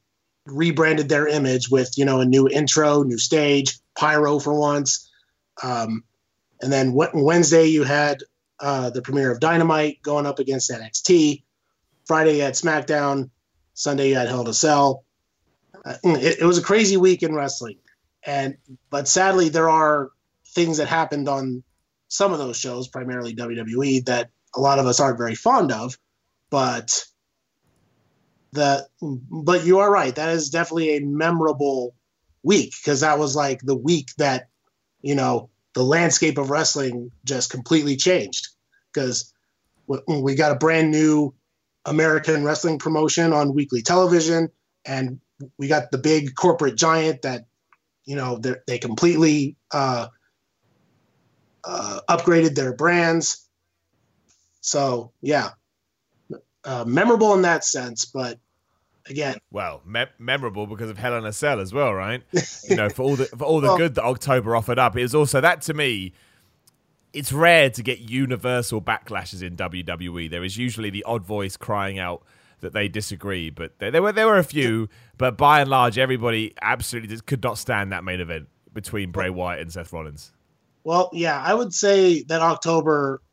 rebranded their image with, you know, a new intro, new stage, pyro for once. And then Wednesday you had the premiere of Dynamite going up against NXT. Friday you had SmackDown, Sunday you had Hell in a Cell. It was a crazy week in wrestling, but sadly there are things that happened on some of those shows, primarily WWE, that a lot of us aren't very fond of. But you are right; that is definitely a memorable week because that was like the week that, you know, the landscape of wrestling just completely changed because we got a brand new American wrestling promotion on weekly television, and we got the big corporate giant that, you know, they completely upgraded their brands. So yeah, memorable in that sense, but again, well, memorable because of Hell in a Cell as well, right? You know, for all the good that October offered up, it was also that to me. It's rare to get universal backlashes in WWE. There is usually the odd voice crying out that they disagree, but there were a few. But by and large, everybody absolutely could not stand that main event between Bray Wyatt and Seth Rollins. Well, yeah, I would say that October,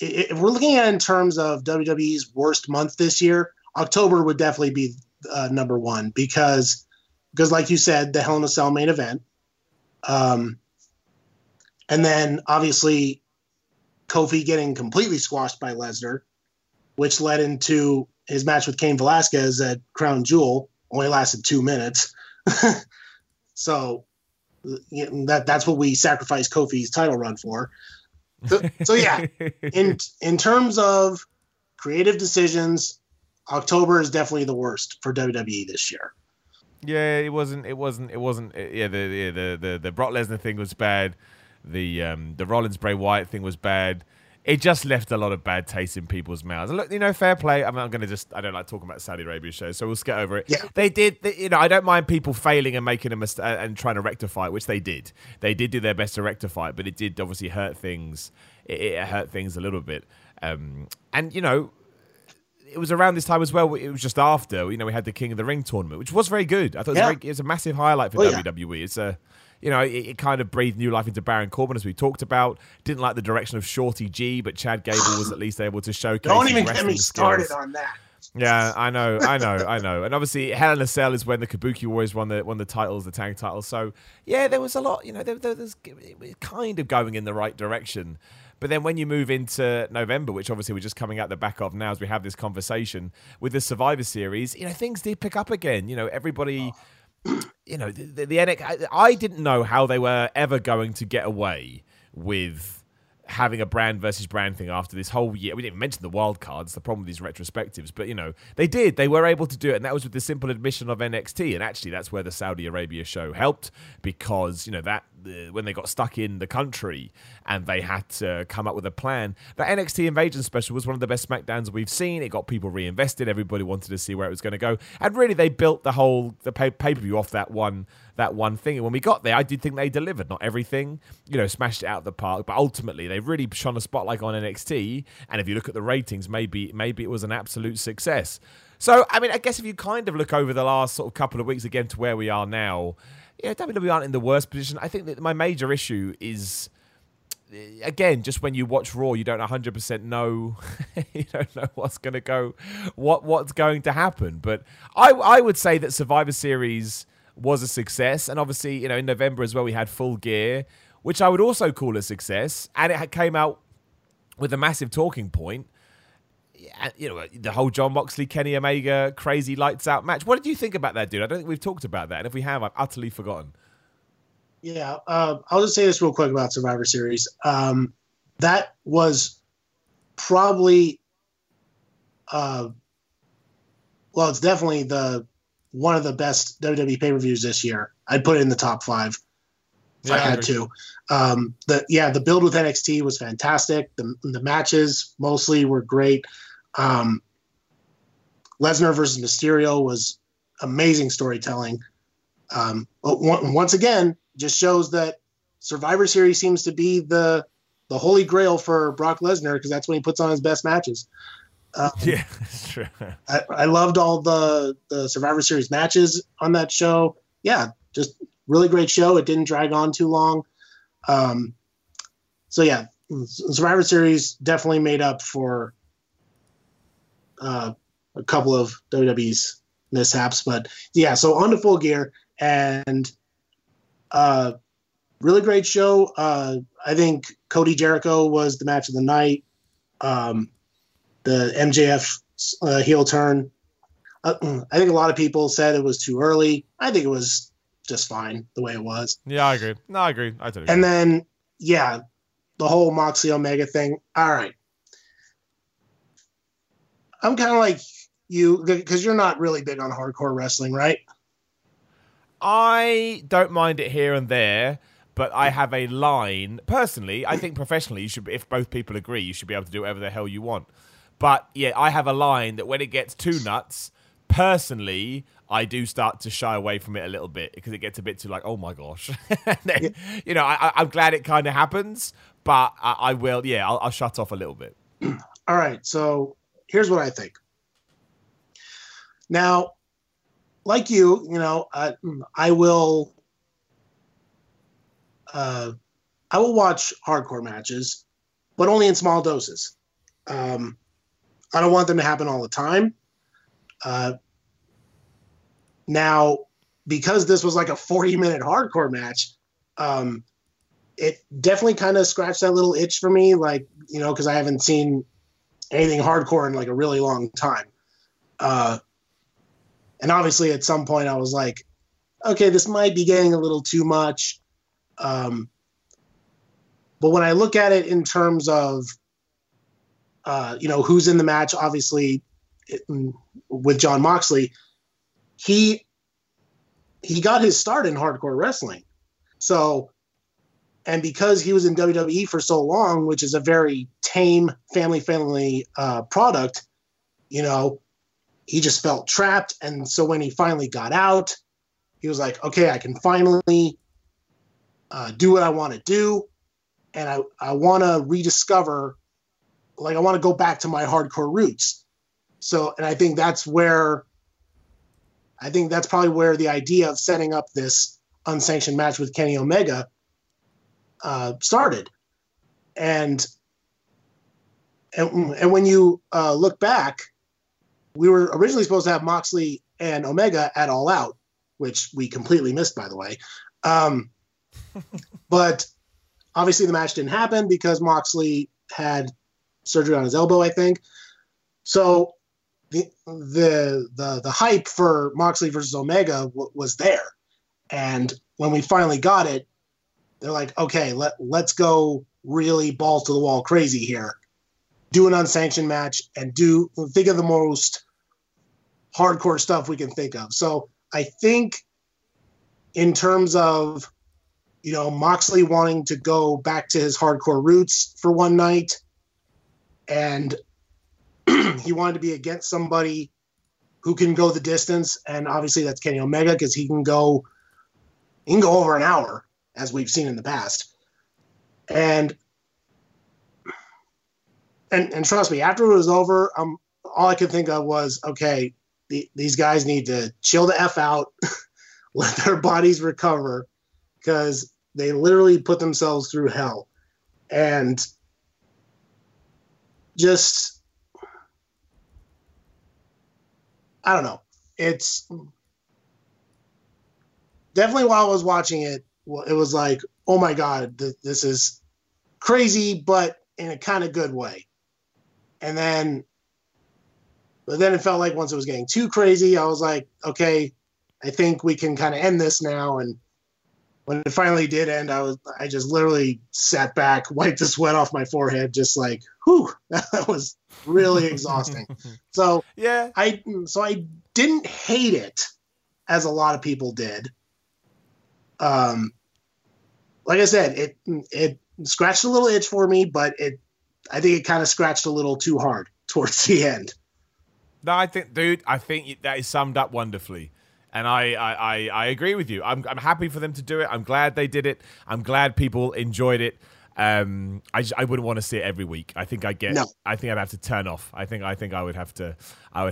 if we're looking at it in terms of WWE's worst month this year, October would definitely be number one, because like you said, the Hell in a Cell main event. And then obviously Kofi getting completely squashed by Lesnar, which led into his match with Cain Velasquez at Crown Jewel. Only lasted 2 minutes. So you know, that's what we sacrificed Kofi's title run for. So yeah, in terms of creative decisions, October is definitely the worst for WWE this year. Yeah, it wasn't. Yeah, the Brock Lesnar thing was bad. The Rollins Bray Wyatt thing was bad. It just left a lot of bad taste in people's mouths. Look, you know, fair play. I don't like talking about Saudi Arabia shows, so we'll skip over it. Yeah. They I don't mind people failing and making a mistake and trying to rectify it, which they did. They did do their best to rectify it, but it did obviously hurt things. It hurt things a little bit. And you know, it was around this time as well. It was just after, you know, we had the King of the Ring tournament, which was very good. I thought it was a massive highlight for WWE. Yeah. It's a, you know, it kind of breathed new life into Baron Corbin, as we talked about. Didn't like the direction of Shorty G, but Chad Gable was at least able to showcase. Don't even get me started on that. Yeah, I know. And obviously, Hell in a Cell is when the Kabuki Warriors won the titles, the tag titles. So yeah, there was a lot. You know, it was kind of going in the right direction. But then when you move into November, which obviously we're just coming out the back of now as we have this conversation with the Survivor Series, you know, things did pick up again. You know, everybody. You know, the NXT, I didn't know how they were ever going to get away with having a brand versus brand thing after this whole year. We didn't mention the wild cards, the problem with these retrospectives, but you know, they did. They were able to do it, and that was with the simple admission of NXT. And actually, that's where the Saudi Arabia show helped, because you know that when they got stuck in the country and they had to come up with a plan, the NXT Invasion special was one of the best SmackDowns we've seen. It got people reinvested. Everybody wanted to see where it was going to go, and really, they built the pay-per-view off that one thing. And when we got there, I did think they delivered. Not everything, you know, smashed it out of the park, but ultimately they really shone a spotlight on NXT. And if you look at the ratings, maybe it was an absolute success. So, I mean, I guess if you kind of look over the last sort of couple of weeks again to where we are now, yeah, WWE aren't in the worst position. I think that my major issue is, again, just when you watch Raw, you don't 100% know, you don't know what's going to go, what's going to happen. But I would say that Survivor Series was a success, and obviously, you know, in November as well, we had Full Gear, which I would also call a success, and it came out with a massive talking point. You know, the whole John Moxley, Kenny Omega, crazy lights out match. What did you think about that, dude? I don't think we've talked about that, and if we have, I've utterly forgotten. Yeah, I'll just say this real quick about Survivor Series. That was probably, it's definitely one of the best WWE pay-per-views this year. I'd put it in the top five if I had to. The build with NXT was fantastic. The matches mostly were great. Lesnar versus Mysterio was amazing storytelling. Once again, just shows that Survivor Series seems to be the holy grail for Brock Lesnar, because that's when he puts on his best matches. Yeah, that's true. I loved all the Survivor Series matches on that show. Yeah, just really great show. It didn't drag on too long. So yeah, Survivor Series definitely made up for a couple of WWE's mishaps. But yeah, so on to Full Gear, and really great show. I think Cody Jericho was the match of the night. The MJF heel turn. I think a lot of people said it was too early. I think it was just fine the way it was. Yeah, I agree. No, I agree. I totally agree. And then, yeah, the whole Moxley Omega thing. All right. I'm kind of like you, because you're not really big on hardcore wrestling, right? I don't mind it here and there. But I have a line. Personally, I think professionally, you should, if both people agree, you should be able to do whatever the hell you want. But yeah, I have a line that when it gets too nuts, personally, I do start to shy away from it a little bit, because it gets a bit too like, oh my gosh. Then, you know, I'm glad it kind of happens, but I will. Yeah, I'll shut off a little bit. All right. So here's what I think. Now, like you, you know, I will watch hardcore matches, but only in small doses. I don't want them to happen all the time. Now, because this was like a 40-minute hardcore match, it definitely kind of scratched that little itch for me, like, you know, because I haven't seen anything hardcore in like a really long time. And obviously at some point I was like, okay, this might be getting a little too much. But when I look at it in terms of, you know, who's in the match, obviously with Jon Moxley, he got his start in hardcore wrestling. So, and because he was in WWE for so long, which is a very tame, family-friendly product, you know, he just felt trapped. And so when he finally got out, he was like, okay, I can finally do what I want to do. And I want to rediscover, like, I want to go back to my hardcore roots. So, and I think that's where, I think that's probably where the idea of setting up this unsanctioned match with Kenny Omega started. And when you look back, we were originally supposed to have Moxley and Omega at All Out, which we completely missed, by the way. But obviously the match didn't happen because Moxley had surgery on his elbow, I think. So the hype for Moxley versus Omega was there. And when we finally got it, they're like, okay, let's go really balls to the wall crazy here. Do an unsanctioned match and think of the most hardcore stuff we can think of. So I think in terms of, you know, Moxley wanting to go back to his hardcore roots for one night, and he wanted to be against somebody who can go the distance, and obviously that's Kenny Omega because he can go over an hour, as we've seen in the past. And trust me, after it was over, all I could think of was, okay, these guys need to chill the F out, let their bodies recover, because they literally put themselves through hell. And just, I don't know. It's definitely, while I was watching it, it was like, oh my God, this is crazy, but in a kind of good way. But then it felt like once it was getting too crazy, I was like, okay, I think we can kind of end this now. And when it finally did end, I just literally sat back, wiped the sweat off my forehead, just like, whew, that was really exhausting. So yeah, I didn't hate it as a lot of people did. Like I said, it scratched a little itch for me, but I think it kind of scratched a little too hard towards the end. No, I think that is summed up wonderfully. And I agree with you. I'm happy for them to do it. I'm glad they did it. I'm glad people enjoyed it. I wouldn't want to see it every week. I think I'd have to turn off. I would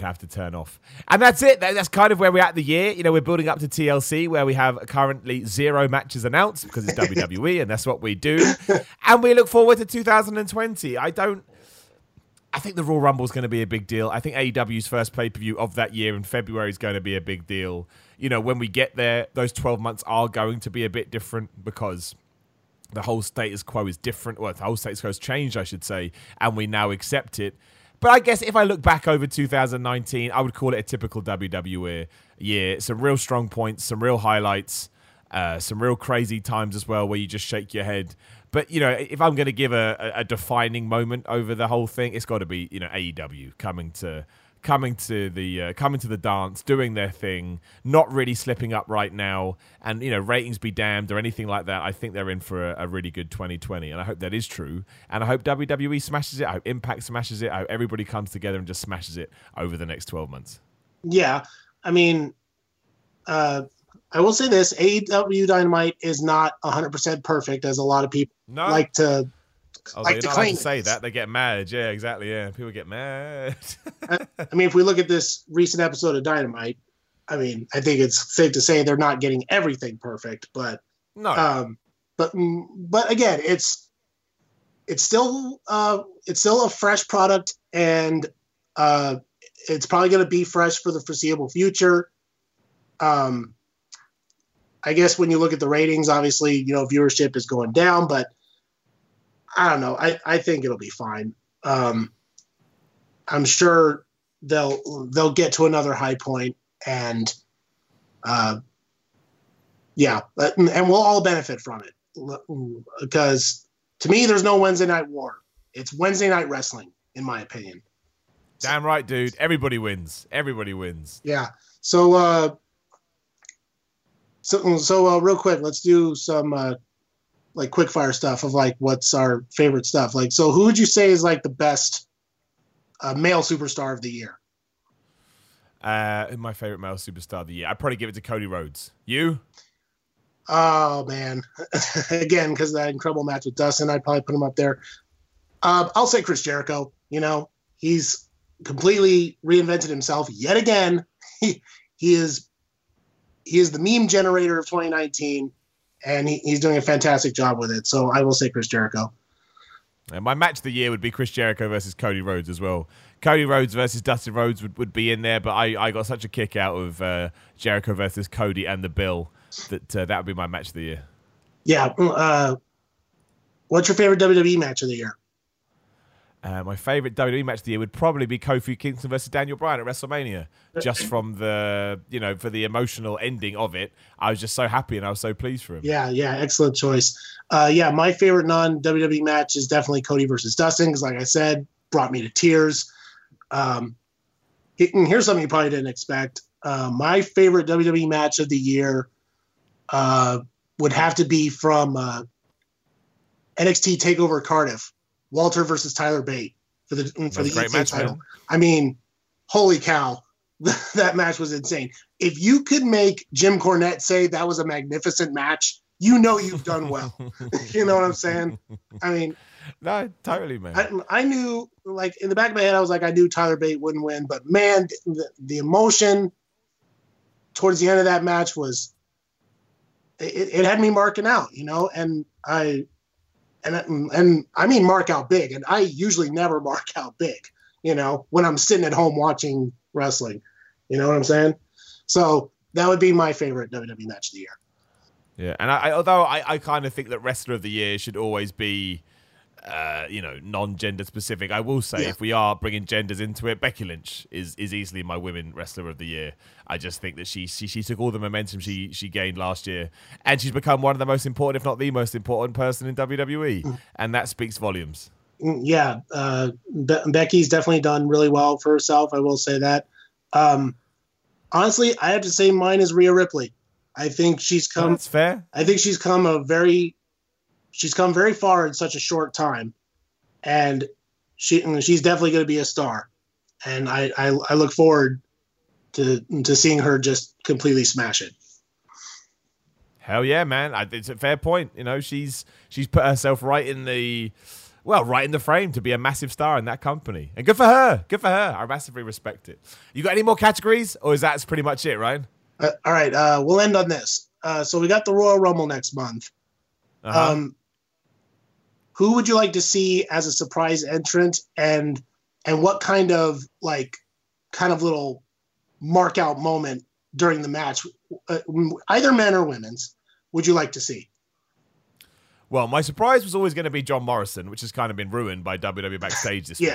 have to turn off. And that's it. That's kind of where we're at the year. You know, we're building up to TLC, where we have currently 0 matches announced because it's WWE and that's what we do. And we look forward to 2020. I think the Royal Rumble is going to be a big deal. I think AEW's first pay-per-view of that year in February is going to be a big deal. You know, when we get there, those 12 months are going to be a bit different because the whole status quo is different. Well, the whole status quo has changed, I should say, and we now accept it. But I guess if I look back over 2019, I would call it a typical WWE year. Some real strong points, some real highlights, some real crazy times as well where you just shake your head. But, you know, if I'm going to give a defining moment over the whole thing, it's got to be, you know, AEW coming to the dance, doing their thing, not really slipping up right now, and, you know, ratings be damned or anything like that. I think they're in for a really good 2020, and I hope that is true. And I hope WWE smashes it. I hope Impact smashes it. I hope everybody comes together and just smashes it over the next 12 months. Yeah, I mean, I will say this, AEW Dynamite is not 100% perfect, as a lot of people like to claim. Like to say that, they get mad. Yeah, exactly. Yeah, people get mad. I mean, if we look at this recent episode of Dynamite, I mean, I think it's safe to say they're not getting everything perfect, but no. But again, it's still a fresh product, and it's probably going to be fresh for the foreseeable future. I guess when you look at the ratings, obviously, you know, viewership is going down, but I don't know. I think it'll be fine. I'm sure they'll get to another high point, and yeah, and we'll all benefit from it, because to me, there's no Wednesday Night War. It's Wednesday Night Wrestling, in my opinion. Damn right, dude. Everybody wins. Everybody wins. Yeah. So, real quick, let's do some like quick fire stuff of like what's our favorite stuff. Like, so who would you say is like the best male superstar of the year? My favorite male superstar of the year, I'd probably give it to Cody Rhodes. You? Oh man, again, because of that incredible match with Dustin, I'd probably put him up there. I'll say Chris Jericho. You know, he's completely reinvented himself yet again. He is the meme generator of 2019, and he's doing a fantastic job with it. So I will say Chris Jericho. And my match of the year would be Chris Jericho versus Cody Rhodes as well. Cody Rhodes versus Dustin Rhodes would be in there, but I got such a kick out of Jericho versus Cody and the Bill that would be my match of the year. Yeah. What's your favorite WWE match of the year? My favorite WWE match of the year would probably be Kofi Kingston versus Daniel Bryan at WrestleMania. Just from the, you know, for the emotional ending of it, I was just so happy and I was so pleased for him. Yeah, excellent choice. Yeah, my favorite non-WWE match is definitely Cody versus Dustin, because like I said, brought me to tears. Here's something you probably didn't expect. My favorite WWE match of the year would have to be from NXT TakeOver Cardiff, Walter versus Tyler Bate for the EC title. Man. I mean, holy cow, that match was insane. If you could make Jim Cornette say that was a magnificent match, you know you've done well. You know what I'm saying? I mean, no, totally, man. I knew, like in the back of my head, I was like, I knew Tyler Bate wouldn't win, but man, the emotion towards the end of that match was it had me marking out, you know, and I mean mark out big, and I usually never mark out big, you know, when I'm sitting at home watching wrestling. You know what I'm saying? So that would be my favorite WWE match of the year. Yeah, and although I kind of think that wrestler of the year should always be, you know, non-gender specific, I will say if we are bringing genders into it, Becky Lynch is easily my women wrestler of the year. I just think that she took all the momentum she gained last year, and she's become one of the most important, if not the most important person in WWE, and that speaks volumes. Yeah, Becky's definitely done really well for herself. I will say that. Honestly, I have to say mine is Rhea Ripley. I think she's come. That's fair. I think she's come very far in such a short time, and she's definitely going to be a star. And I look forward to seeing her just completely smash it. Hell yeah, man! It's a fair point. You know, she's put herself right in the frame to be a massive star in that company, and good for her. Good for her. I massively respect it. You got any more categories, or is that pretty much it, Ryan? All right, we'll end on this. So we got the Royal Rumble next month. Uh-huh. Who would you like to see as a surprise entrant, and what kind of little mark out moment during the match, either men or women's, would you like to see? Well, my surprise was always going to be John Morrison, which has kind of been ruined by WWE Backstage this week.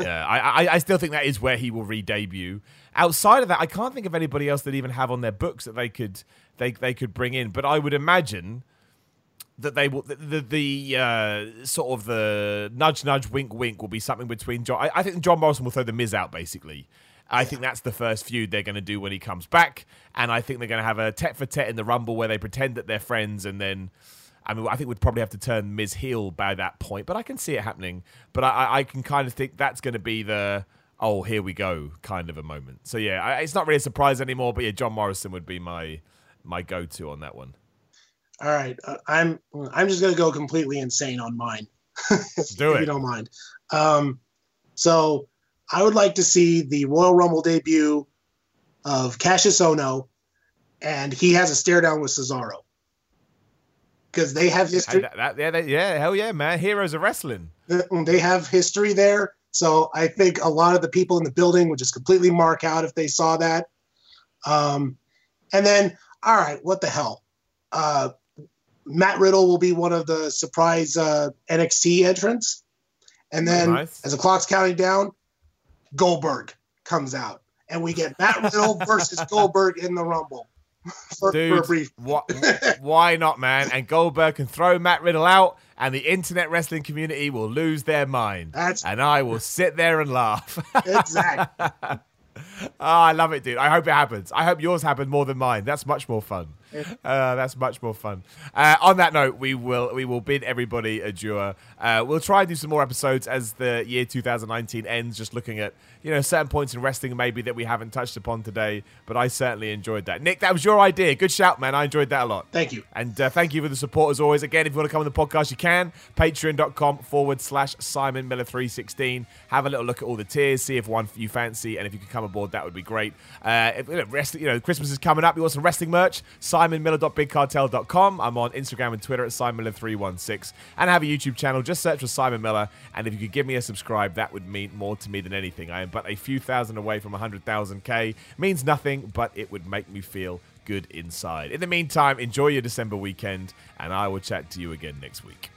Yeah, I still think that is where he will re-debut. Outside of that, I can't think of anybody else that even have on their books that they could bring in. But I would imagine that they will, sort of the nudge, nudge, wink, wink will be something between John. I think John Morrison will throw the Miz out, basically. I think that's the first feud they're going to do when he comes back. And I think they're going to have a tete-for-tete in the Rumble where they pretend that they're friends, and then, I mean, I think we'd probably have to turn Miz heel by that point, but I can see it happening. But I can kind of think that's going to be the, oh, here we go kind of a moment. So yeah, it's not really a surprise anymore, but yeah, John Morrison would be my go-to on that one. All right, I'm just gonna go completely insane on mine. Do it if you don't mind. So I would like to see the Royal Rumble debut of Cassius Ohno, and he has a stare down with Cesaro because they have history. Hell yeah, man! Heroes of wrestling. They have history there, so I think a lot of the people in the building would just completely mark out if they saw that. And then, all right, what the hell? Matt Riddle will be one of the surprise NXT entrants. And then as the clock's counting down, Goldberg comes out. And we get Matt Riddle versus Goldberg in the Rumble. Dude, for a brief. Why not, man? And Goldberg can throw Matt Riddle out, and the internet wrestling community will lose their mind. And I will sit there and laugh. Exactly. Oh, I love it, dude. I hope it happens. I hope yours happened more than mine. That's much more fun. That's much more fun. On that note, we will bid everybody adieu. We'll try and do some more episodes as the year 2019 ends, just looking at, you know, certain points in wrestling maybe that we haven't touched upon today, but I certainly enjoyed that. Nick, that was your idea. Good shout, man. I enjoyed that a lot. Thank you. And thank you for the support as always. Again, if you want to come on the podcast, you can. Patreon.com/SimonMiller316. Have a little look at all the tiers, see if one you fancy, and if you could come aboard, that would be great. Christmas is coming up. You want some wrestling merch? SimonMiller.BigCartel.com. I'm on Instagram and Twitter at SimonMiller316, and I have a YouTube channel. Just search for Simon Miller, and if you could give me a subscribe, that would mean more to me than anything. I am but a few thousand away from 100,000K. Means nothing, but it would make me feel good inside. In the meantime, enjoy your December weekend, and I will chat to you again next week.